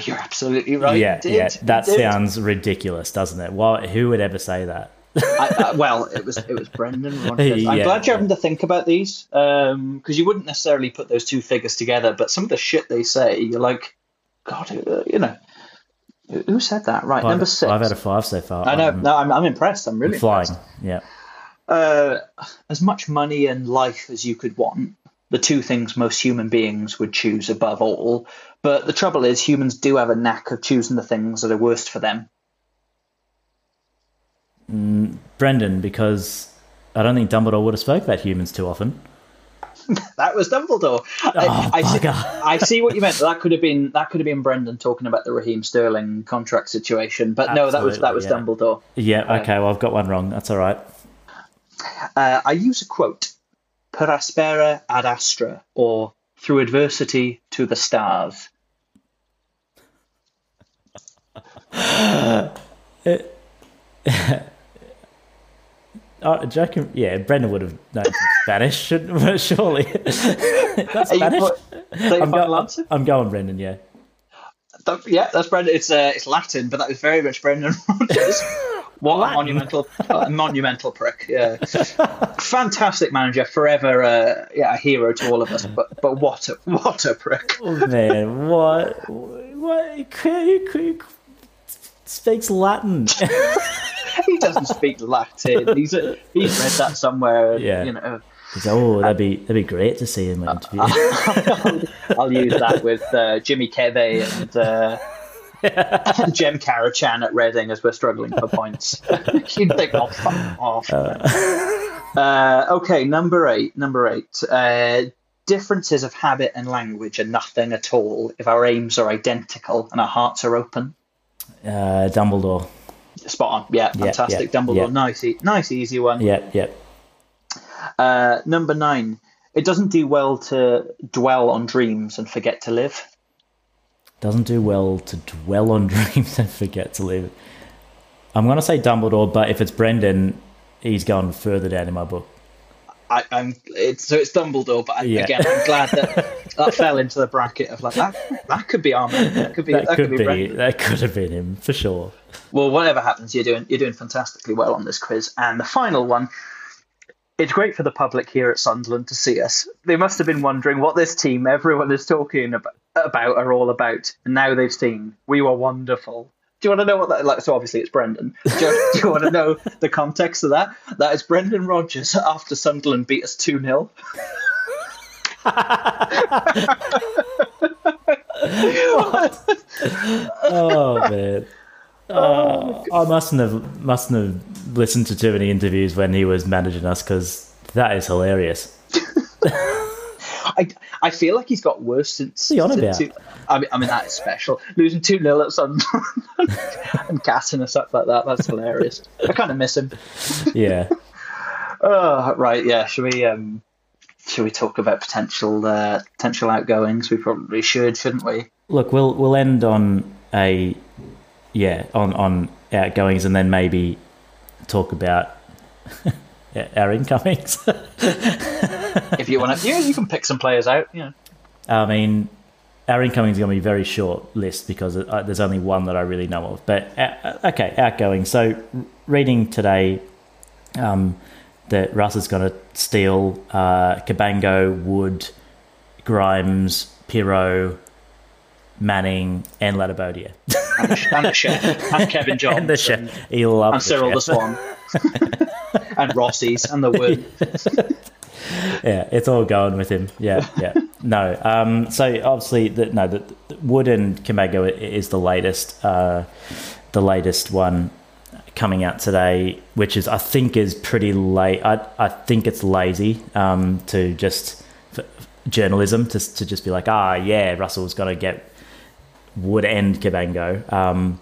You're absolutely right. Yeah, yeah. That sounds ridiculous, doesn't it? Why, who would ever say that? I, I, well, it was it was Brendan. Rodgers. I'm yeah, glad you're yeah. having to think about these, because um, you wouldn't necessarily put those two figures together. But some of the shit they say, you're like, God, you know. Who said that? Right, five, number six. I've had a five so far. I know. I'm, no, I'm, I'm impressed. I'm really I'm flying. Impressed. Yeah. Uh, as much money and life as you could want, the two things most human beings would choose above all. But the trouble is, humans do have a knack of choosing the things that are worst for them. Mm, Brendan, because I don't think Dumbledore would have spoke about humans too often. That was Dumbledore. Oh, I, I, see, I see what you meant. That could have been that could have been Brendan talking about the Raheem Sterling contract situation. But Absolutely, no, that was that was yeah. Dumbledore. Yeah. Okay. Well, I've got one wrong. That's all right. Uh, I use a quote, per aspera ad astra, or through adversity to the stars. Uh, it, uh, Jacob, yeah, Brendan would have known Spanish, shouldn't, surely. That's Spanish. Put, I'm, go, I'm going Brendan, yeah. That, yeah, that's Brendan. It's uh, it's Latin, but that was very much Brendan Rodgers. What Latin. a monumental, a monumental prick! Yeah, fantastic manager, forever, uh, yeah, a hero to all of us. But but what a what a prick! Oh, man, what what he speaks Latin? He doesn't speak Latin. He's a, he's read that somewhere. Yeah, you know. Oh, that'd be that'd be great to see in my interview. I'll, I'll use that with uh, Jimmy Kebe and. Uh, and Jem Karachan at Reading as we're struggling for points. You'd think, oh, fuck off. Uh, uh, okay, number eight. Number eight. Uh, differences of habit and language are nothing at all if our aims are identical and our hearts are open. Uh, Dumbledore. Spot on. Yeah, fantastic. Yeah, yeah, Dumbledore. Yeah. Nice, e- nice, easy one. Yeah, yeah. Uh, number nine. It doesn't do well to dwell on dreams and forget to live. Doesn't do well to dwell on dreams and forget to live. I'm going to say Dumbledore, but if it's Brendan, he's gone further down in my book. I, I'm it's, so it's Dumbledore, but I, yeah. again, I'm glad that that fell into the bracket of like that. That could be Armin. That could be. That, that could, could be. Brendan. That could have been him for sure. Well, whatever happens, you're doing you're doing fantastically well on this quiz. And the final one. It's great for the public here at Sunderland to see us. They must have been wondering what this team everyone is talking about, about are all about. And now they've seen we were wonderful. Do you want to know what that like? So obviously it's Brendan. Do you, do you want to know the context of that? That is Brendan Rodgers after Sunderland beat us two nil. Oh, man. Oh, I mustn't have mustn't have listened to too many interviews when he was managing us, because that is hilarious. I, I feel like he's got worse since. What are you on about? Two, I, mean, I mean, that is special. Losing two nil at Sun and gassing us up like that. That's hilarious. I kind of miss him. Yeah. Oh, right, yeah. Shall we um, shall we talk about potential uh, potential outgoings? We probably should, shouldn't we? Look, we'll we'll end on a yeah on, on outgoings, and then maybe talk about yeah, our incomings. If you want to, yeah, you can pick some players out. Yeah, I mean, our incomings is going to be a very short list because there's only one that I really know of. But uh, okay, outgoing. So reading today um, that Russ is going to steal uh, Cabango, Wood, Grimes, Pirro, Manning, and Ladibodiere. And the chef, and Kevin John, and the chef, and, he loves and Cyril the, chef. the Swan, and Rossies, and the Wood. Yeah, it's all going with him. Yeah, yeah. No, um, so obviously, the, no, the, the Wood and Cabango is the latest, uh, the latest one coming out today, which is I think is pretty late. I I think it's lazy um, to just for journalism to to just be like, ah, yeah, Russell's got to get Wood and Cabango. Um,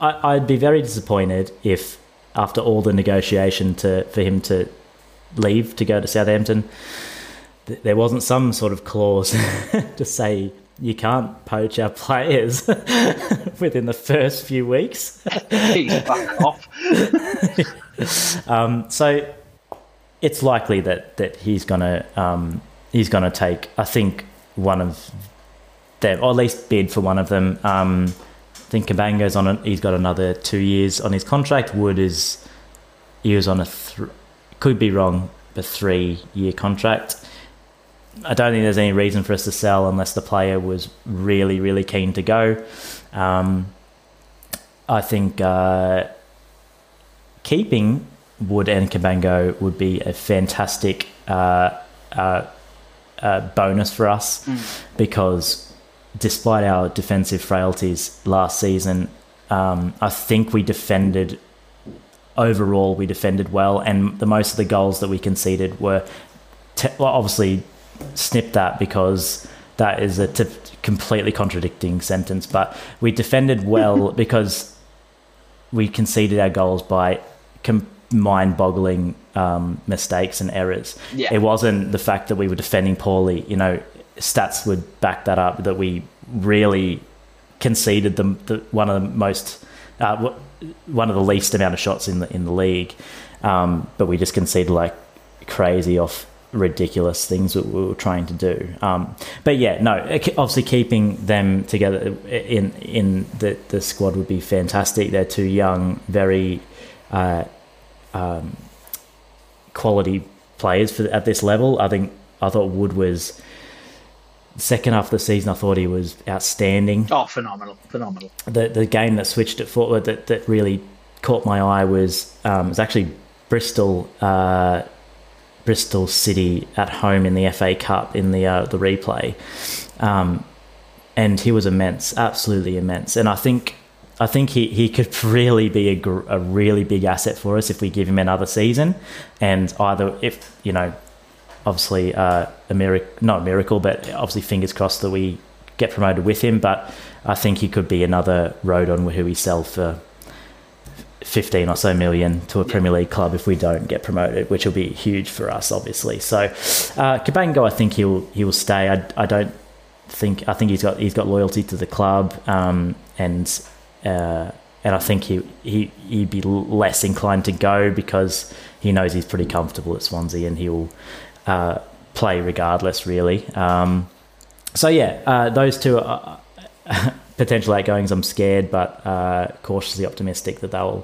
I I'd be very disappointed if after all the negotiation to for him to leave to go to Southampton, th- there wasn't some sort of clause to say you can't poach our players within the first few weeks. Jeez, fuck off. um, so it's likely that that he's gonna um, he's gonna take, I think, one of them, or at least bid for one of them. Um, I think Cabango's on it. He's got another two years on his contract. Wood is he was on a. Th- Could be wrong, but three-year contract. I don't think there's any reason for us to sell unless the player was really, really keen to go. Um, I think uh, keeping Wood and Cabango would be a fantastic uh, uh, uh, bonus for us mm. because despite our defensive frailties last season, um, I think we defended... Overall, we defended well, and the most of the goals that we conceded were te- well, obviously snip that because that is a t- completely contradicting sentence. But we defended well because we conceded our goals by com- mind-boggling um, mistakes and errors. Yeah. It wasn't the fact that we were defending poorly. You know, stats would back that up that we really conceded the, the one of the most. Uh, w- one of the least amount of shots in the in the league, um, but we just conceded like crazy off ridiculous things that we were trying to do. Um, but yeah, no, obviously keeping them together in in the, the squad would be fantastic. They're two young, very uh, um, quality players for at this level. I think I thought Wood was. Second half of the season, I thought he was outstanding. Oh, phenomenal, phenomenal. The the game that switched it forward that, that really caught my eye was um, it was actually Bristol uh, Bristol City at home in the F A Cup in the uh, the replay, um, and he was immense, absolutely immense. And I think I think he, he could really be a, gr- a really big asset for us if we give him another season, and either if you know. Obviously, uh, a miracle, not a miracle, but obviously fingers crossed that we get promoted with him. But I think he could be another road on who we sell for fifteen or so million to a yeah. Premier League club if we don't get promoted, which will be huge for us, obviously. So, uh, Cabango, I think he'll he will stay. I, I don't think I think he's got he's got loyalty to the club, um, and uh, and I think he he he'd be less inclined to go because he knows he's pretty comfortable at Swansea and he'll. Uh, play regardless, really. Um, so yeah, uh, those two are, uh, potential outgoings. I'm scared, but uh, cautiously optimistic that they'll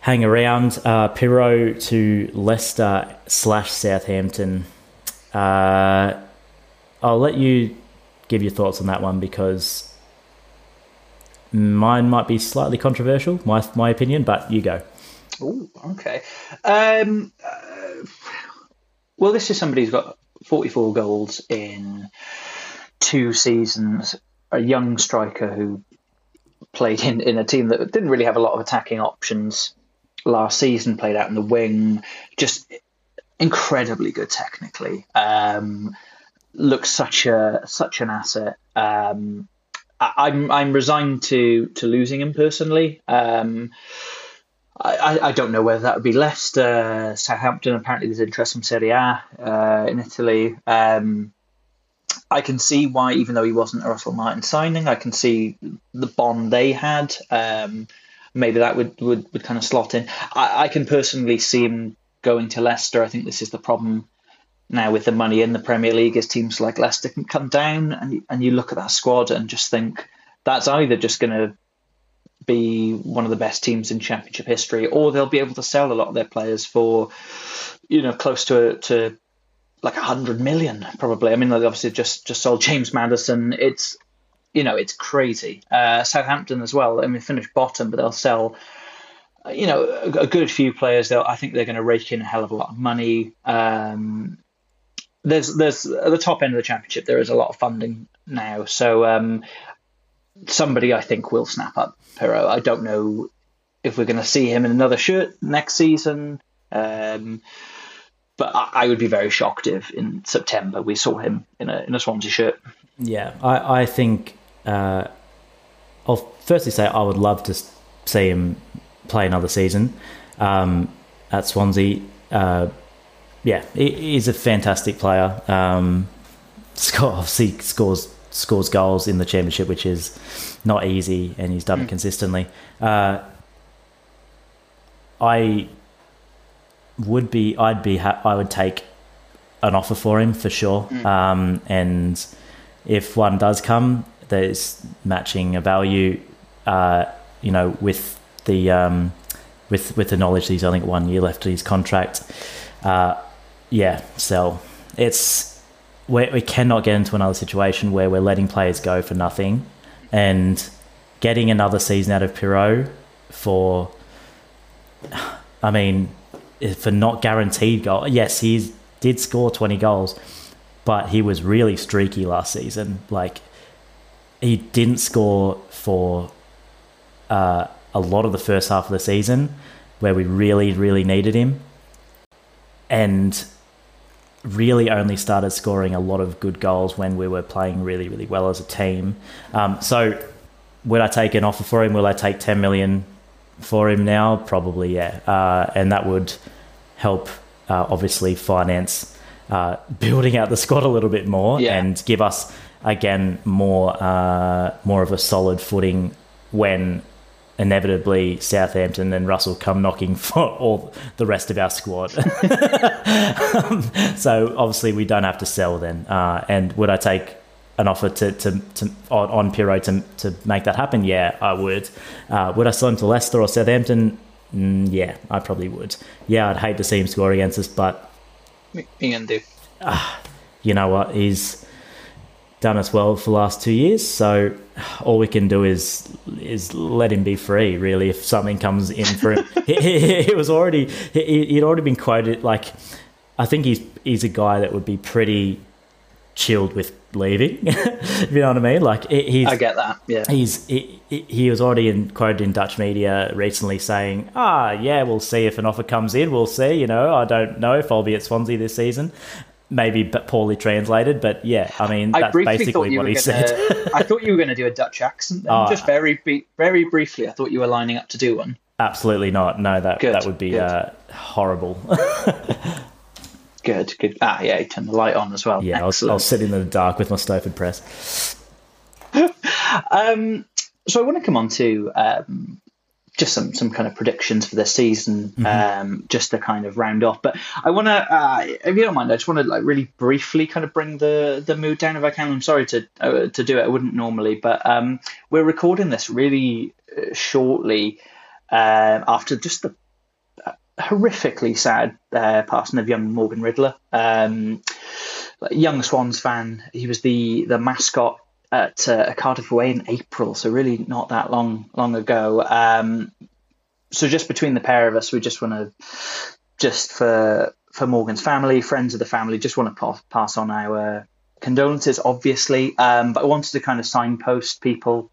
hang around. Uh, Pirro to Leicester slash Southampton. Uh, I'll let you give your thoughts on that one because mine might be slightly controversial, my my opinion. But you go. Oh, okay. Um, uh... Well, this is somebody who's got forty-four goals in two seasons, a young striker who played in, in a team that didn't really have a lot of attacking options last season, played out in the wing, just incredibly good technically. Um, looks such a such an asset. Um, I, I'm I'm resigned to to losing him personally. Um, I, I don't know whether that would be Leicester, Southampton. Apparently, there's interest from Serie A uh, in Italy. Um, I can see why, even though he wasn't a Russell Martin signing, I can see the bond they had. Um, maybe that would, would, would kind of slot in. I, I can personally see him going to Leicester. I think this is the problem now with the money in the Premier League, is teams like Leicester can come down and and you look at that squad and just think that's either just going to be one of the best teams in Championship history, or they'll be able to sell a lot of their players for, you know, close to to like one hundred million probably. I mean, they obviously just just sold James Maddison. It's, you know, it's crazy. Uh, Southampton as well. I mean, finished bottom, but they'll sell, you know, a, a good few players. They'll, I think they're going to rake in a hell of a lot of money. Um, there's there's at the top end of the Championship, there is a lot of funding now. So um, somebody, I think, will snap up Pirro. I don't know if we're going to see him in another shirt next season. Um, but I, I would be very shocked if in September we saw him in a in a Swansea shirt. Yeah, I, I think uh, I'll firstly say I would love to see him play another season um, at Swansea. Uh, yeah, he, he's a fantastic player. Um, score, obviously scores scores goals in the Championship, which is not easy, and he's done mm. it consistently. Uh, I would be, I'd be, ha- I would take an offer for him for sure, mm. um, and if one does come, there's matching a value, uh, you know, with the um, with with the knowledge that he's only got one year left of his contract. Uh, yeah, so it's we we cannot get into another situation where we're letting players go for nothing, and getting another season out of Pirro for, I mean, for not guaranteed goal. Yes, he did score twenty goals, but he was really streaky last season. Like, he didn't score for uh, a lot of the first half of the season where we really, really needed him, and really only started scoring a lot of good goals when we were playing really, really well as a team. Um, so would I take an offer for him? Will I take ten million for him now? Probably, yeah. Uh, and that would help, uh, obviously, finance Uh, building out the squad a little bit more, yeah, and give us again more uh, more of a solid footing when inevitably Southampton and Russell come knocking for all the rest of our squad. um, so obviously we don't have to sell then. Uh, and would I take an offer to, to, to on, on Pirro to to make that happen? Yeah, I would. Uh, would I sell him to Leicester or Southampton? Mm, yeah, I probably would. Yeah, I'd hate to see him score against us, but Uh, you know what, he's done us well for the last two years, so all we can do is is let him be free, really, if something comes in for him. he, he, he was already he, he'd already been quoted, like, I think he's he's a guy that would be pretty chilled with leaving. If you know what I mean, like, he's, I get that, yeah, he's he, he was already in, quoted in Dutch media recently saying, ah yeah, we'll see if an offer comes in, we'll see, you know, I don't know if I'll be at Swansea this season, maybe poorly translated, but yeah, I mean, that's I basically what he gonna, said. I thought you were going to do a Dutch accent then. Oh, just very very briefly, I thought you were lining up to do one. Absolutely not, no, that good, that would be uh, horrible. Good, good. Ah, yeah, he turned the light on as well. Yeah, I'll, I'll sit in the dark with my Stoford press. um, so I want to come on to um, just some, some kind of predictions for this season, mm-hmm. um, just to kind of round off. But I want to, uh, if you don't mind, I just want to like really briefly kind of bring the, the mood down if I can. I'm sorry to uh, to do it. I wouldn't normally, but um, we're recording this really shortly uh, after just the horrifically sad uh, passing of young Morgan Ridloff, um, young Swans fan. He was the the mascot at uh, Cardiff away in April, so really not that long long ago. Um, so just between the pair of us, we just want to, just for for Morgan's family, friends of the family, just want to pass, pass on our condolences, obviously. Um, but I wanted to kind of signpost people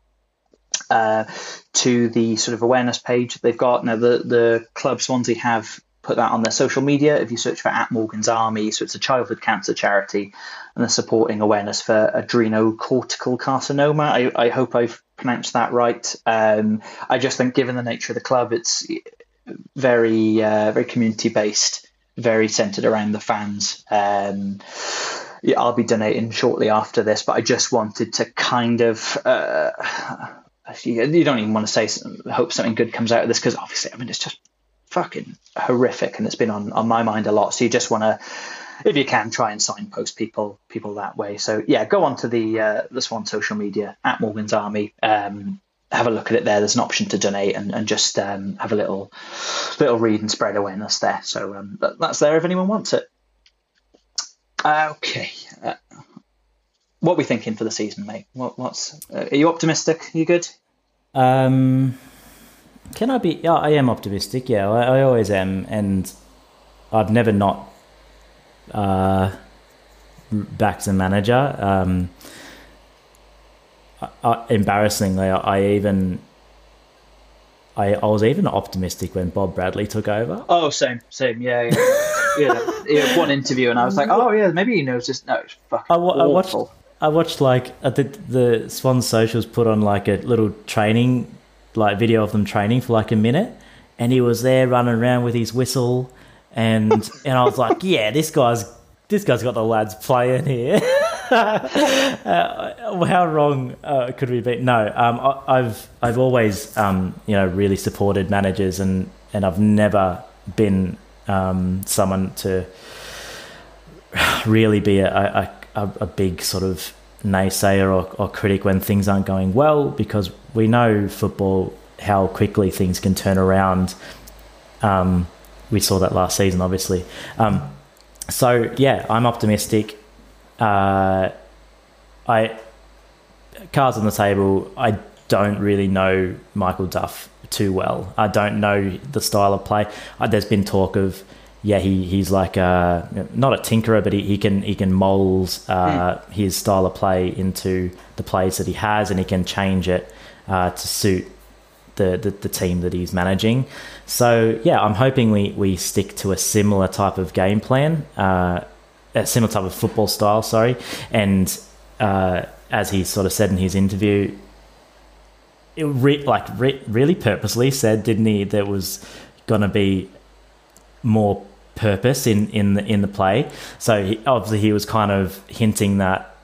uh, to the sort of awareness page they've got. Now, the, the club Swansea have put that on their social media. If you search for at Morgan's Army, so it's a childhood cancer charity, and they're supporting awareness for adrenocortical carcinoma. I, I hope I've pronounced that right. Um, I just think, given the nature of the club, it's very, uh, very community-based, very centred around the fans. Um, yeah, I'll be donating shortly after this, but I just wanted to kind of... Uh, you don't even want to say, hope something good comes out of this, because obviously, I mean, it's just fucking horrific, and it's been on, on my mind a lot. So you just want to, if you can, try and signpost people people that way. So yeah, go on to the uh, the Swan social media at Morgan's Army. Um, have a look at it there. There's an option to donate, and, and just um, have a little little read and spread awareness there. So um, that, that's there if anyone wants it. Uh, okay, uh, what are we thinking for the season, mate? What what's uh, are you optimistic? Are you good? Um. Can I be? Yeah, I am optimistic. Yeah, I, I always am, and I've never not uh, backed a manager. Um, I, I, embarrassingly, I, I even I, I was even optimistic when Bob Bradley took over. Oh, same, same, yeah, yeah. yeah, yeah one interview, and I was like, oh yeah, maybe he knows this. No, it's fucking I, I awful. Watched, I watched like I did, the Swan socials put on like a little training. Like video of them training for like a minute, and he was there running around with his whistle, and and I was like, yeah, this guy's this guy's got the lads playing here. uh, how wrong uh, could we be? No, um, I, I've I've always um, you know really supported managers, and and I've never been um, someone to really be a a, a, a big sort of naysayer or, or critic when things aren't going well, because we know football, how quickly things can turn around. Um, we saw that last season, obviously. Um, so, yeah, I'm optimistic. Uh, I cards on the table, I don't really know Michael Duff too well. I don't know the style of play. Uh, there's been talk of, yeah, he, he's like a, not a tinkerer, but he, he can he can mould uh, mm. his style of play into the plays that he has, and he can change it uh, to suit the, the, the team that he's managing. So, yeah, I'm hoping we, we stick to a similar type of game plan, uh, a similar type of football style, sorry. And uh, as he sort of said in his interview, it re- like re- really purposely said, didn't he, there was going to be more purpose in in the, in the play. So he, obviously he was kind of hinting that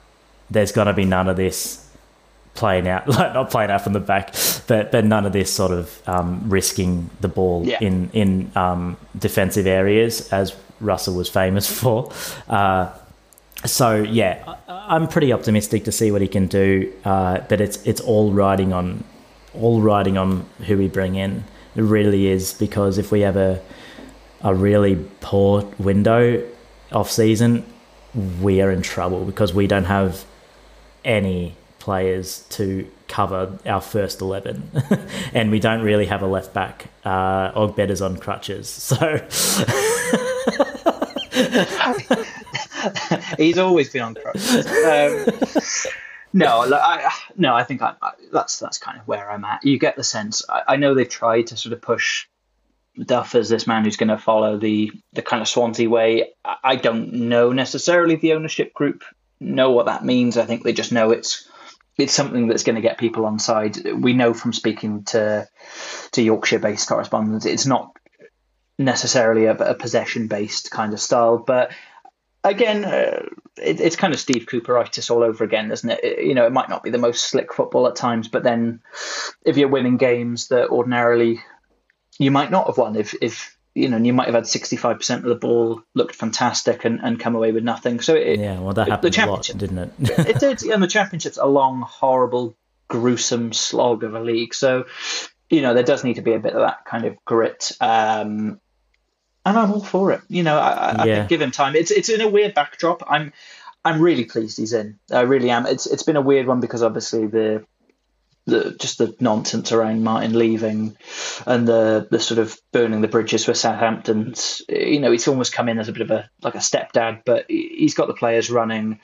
there's going to be none of this playing out, like not playing out from the back, but but none of this sort of um, risking the ball yeah. in in um, defensive areas, as Russell was famous for. Uh, so yeah, I, I'm pretty optimistic to see what he can do, uh, but it's it's all riding on all riding on who we bring in. It really is, because if we have a a really poor window off season, we are in trouble, because we don't have any players to cover our first eleven and we don't really have a left back. uh Ogbeda's on crutches, so he's always been on crutches. um No, I, no, I think I, I, that's that's kind of where I'm at. You get the sense, I, I know they've tried to sort of push Duff as this man who's going to follow the the kind of Swansea way. I don't know necessarily the ownership group know what that means. I think they just know it's it's something that's going to get people on side. We know from speaking to to Yorkshire-based correspondents, it's not necessarily a, a possession-based kind of style. But again, uh, it, it's kind of Steve Cooperitis all over again, isn't it? it? You know, it might not be the most slick football at times, but then if you're winning games that ordinarily you might not have won, if, if you know, you might have had sixty-five percent of the ball, looked fantastic, and, and come away with nothing. So it, yeah, well, that happened a lot, didn't it? It did, and the Championship's a long, horrible, gruesome slog of a league. So, you know, there does need to be a bit of that kind of grit. Um, and I'm all for it. You know, I, I, yeah. I think give him time. It's it's in a weird backdrop. I'm I'm really pleased he's in. I really am. It's it's been a weird one, because obviously the The, just the nonsense around Martin leaving and the, the sort of burning the bridges with Southampton. You know, he's almost come in as a bit of a like a stepdad, but he's got the players running.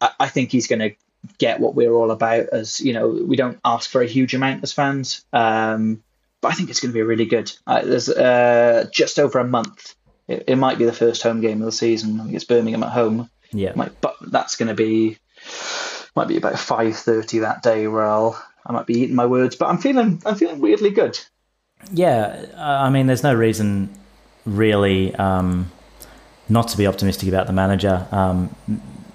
I, I think he's going to get what we're all about. As you know, we don't ask for a huge amount as fans, um, but I think it's going to be really good. Uh, there's uh, just over a month. It, it might be the first home game of the season. I think it's Birmingham at home. Yeah, might, but that's going to be might be about five thirty that day. Where I'll, I might be eating my words, but I'm feeling I'm feeling weirdly good. Yeah, I mean, there's no reason really um, not to be optimistic about the manager. Um,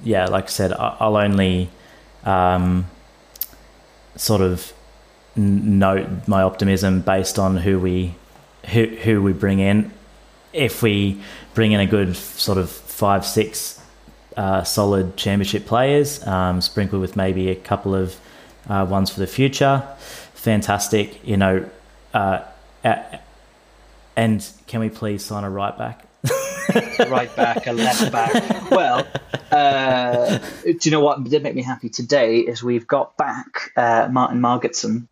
yeah, like I said, I'll only um, sort of note my optimism based on who we who who we bring in. If we bring in a good sort of five, six uh, solid championship players, um, sprinkled with maybe a couple of uh, ones for the future, fantastic, you know. Uh, and can we please sign a right back? Right back, a left back. Well, uh, do you know what did make me happy today is we've got back uh, Martyn Margetson.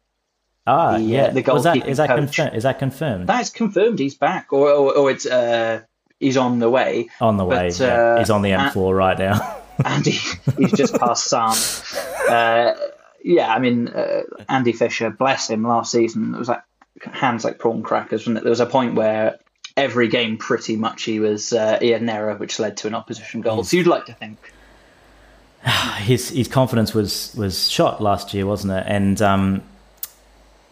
Ah, the, yeah. The goalkeeping coach. Is that confirmed? Is that confirmed? That is confirmed. He's back, or or, or it's uh, he's on the way. On the way. But, yeah. uh, he's on the M four right now, and he, he's just past Sam. Uh, yeah, I mean uh, Andy Fisher, bless him, last season it was like hands like prawn crackers, wasn't it? There was a point where every game pretty much he was uh, he had an error which led to an opposition goal. So you'd like to think his his confidence was was shot last year, wasn't it? And um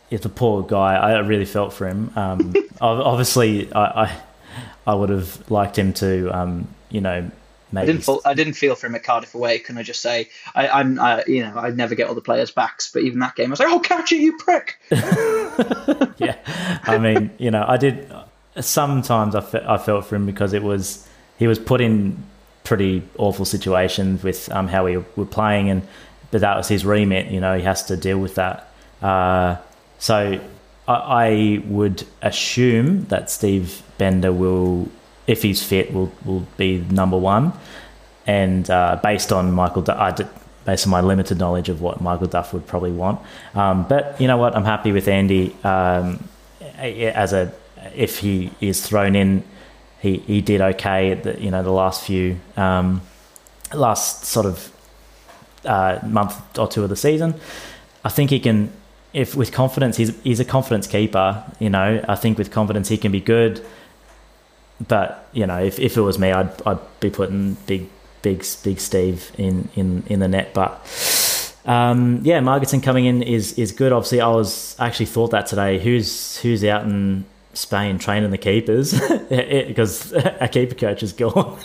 it's a poor guy. I really felt for him. Um obviously I, I I would have liked him to um you know maybe. I didn't feel, I didn't feel for him at Cardiff away. Can I just say I, I'm I, you know I'd never get all the players backs, but even that game I was like, oh, catch it, you prick. Yeah, I mean, you know, I did sometimes I, fe- I felt for him because it was he was put in pretty awful situations with um, how we were playing, and but that was his remit. You know, he has to deal with that. Uh, so I, I would assume that Steve Bender will. If he's fit, will will be number one, and uh, based on Michael, D- I did, based on my limited knowledge of what Michael Duff would probably want, um, but you know what, I'm happy with Andy um, as a if he is thrown in, he, he did okay. At the, you know the last few um, last sort of uh, month or two of the season, I think he can. If with confidence, he's he's a confidence keeper. You know, I think with confidence he can be good. But you know, if, if it was me, I'd I'd be putting big big big Steve in, in, in the net. But um, yeah, Margetson coming in is, is good. Obviously, I was I actually thought that today. Who's who's out in Spain training the keepers? Because our keeper coach is gone.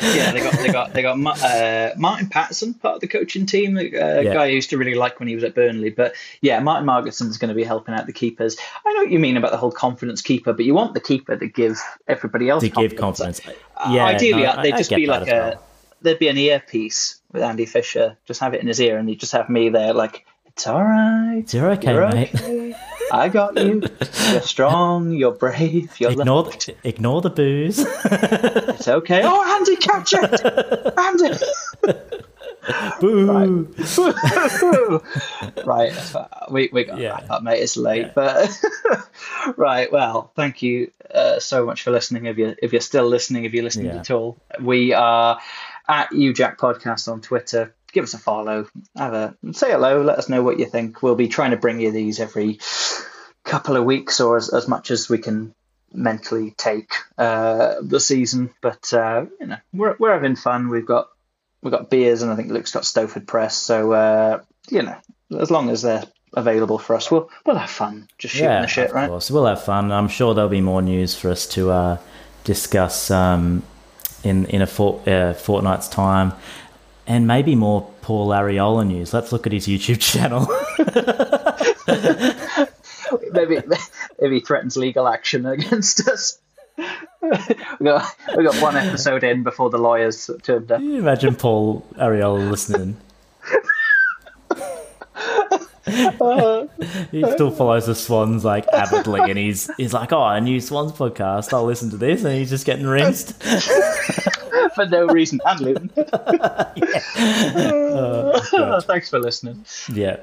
Yeah, they got they got they got uh, Martyn Patterson part of the coaching team. A uh, yeah. guy I used to really like when he was at Burnley. But yeah, Martyn Margetson's going to be helping out the keepers. I know what you mean about the whole confidence keeper, but you want the keeper to give everybody else to confidence. give confidence. Yeah, uh, ideally, no, they'd I, just I be like a well. there'd be an earpiece with Andy Fisher. Just have it in his ear, and he'd just have me there like, it's all right, it's okay, you're mate. Okay. I got you. You're strong. You're brave. You're ignore the, ignore the booze. It's okay. Oh, Andy, catch it, Andy. Boo. Right, right. we we got yeah. that, mate. It's late, yeah. but right. Well, thank you uh, so much for listening. If you if you're still listening, if you're listening yeah. at all, we are at You Jack Podcast on Twitter. Give us a follow, have a say hello, let us know what you think. We'll be trying to bring you these every couple of weeks or as, as much as we can mentally take uh, the season. But uh, you know, we're we're having fun. We've got we've got beers, and I think Luke's got Stowford Press. So uh, you know, as long as they're available for us, we'll we'll have fun. Just shooting yeah, the shit, of right? Course. We'll have fun. I'm sure there'll be more news for us to uh, discuss um, in in a fort, uh, fortnight's time. And maybe more Paul Arriola news. Let's look at his YouTube channel. Maybe maybe he threatens legal action against us. We got we got one episode in before the lawyers turned up. Can you imagine Paul Arriola listening? Uh, he still follows the Swans like avidly, and he's he's like, oh, a new Swans podcast. I'll listen to this, and he's just getting rinsed. For no reason, and Luton. Yeah. uh, oh, thanks for listening. Yeah.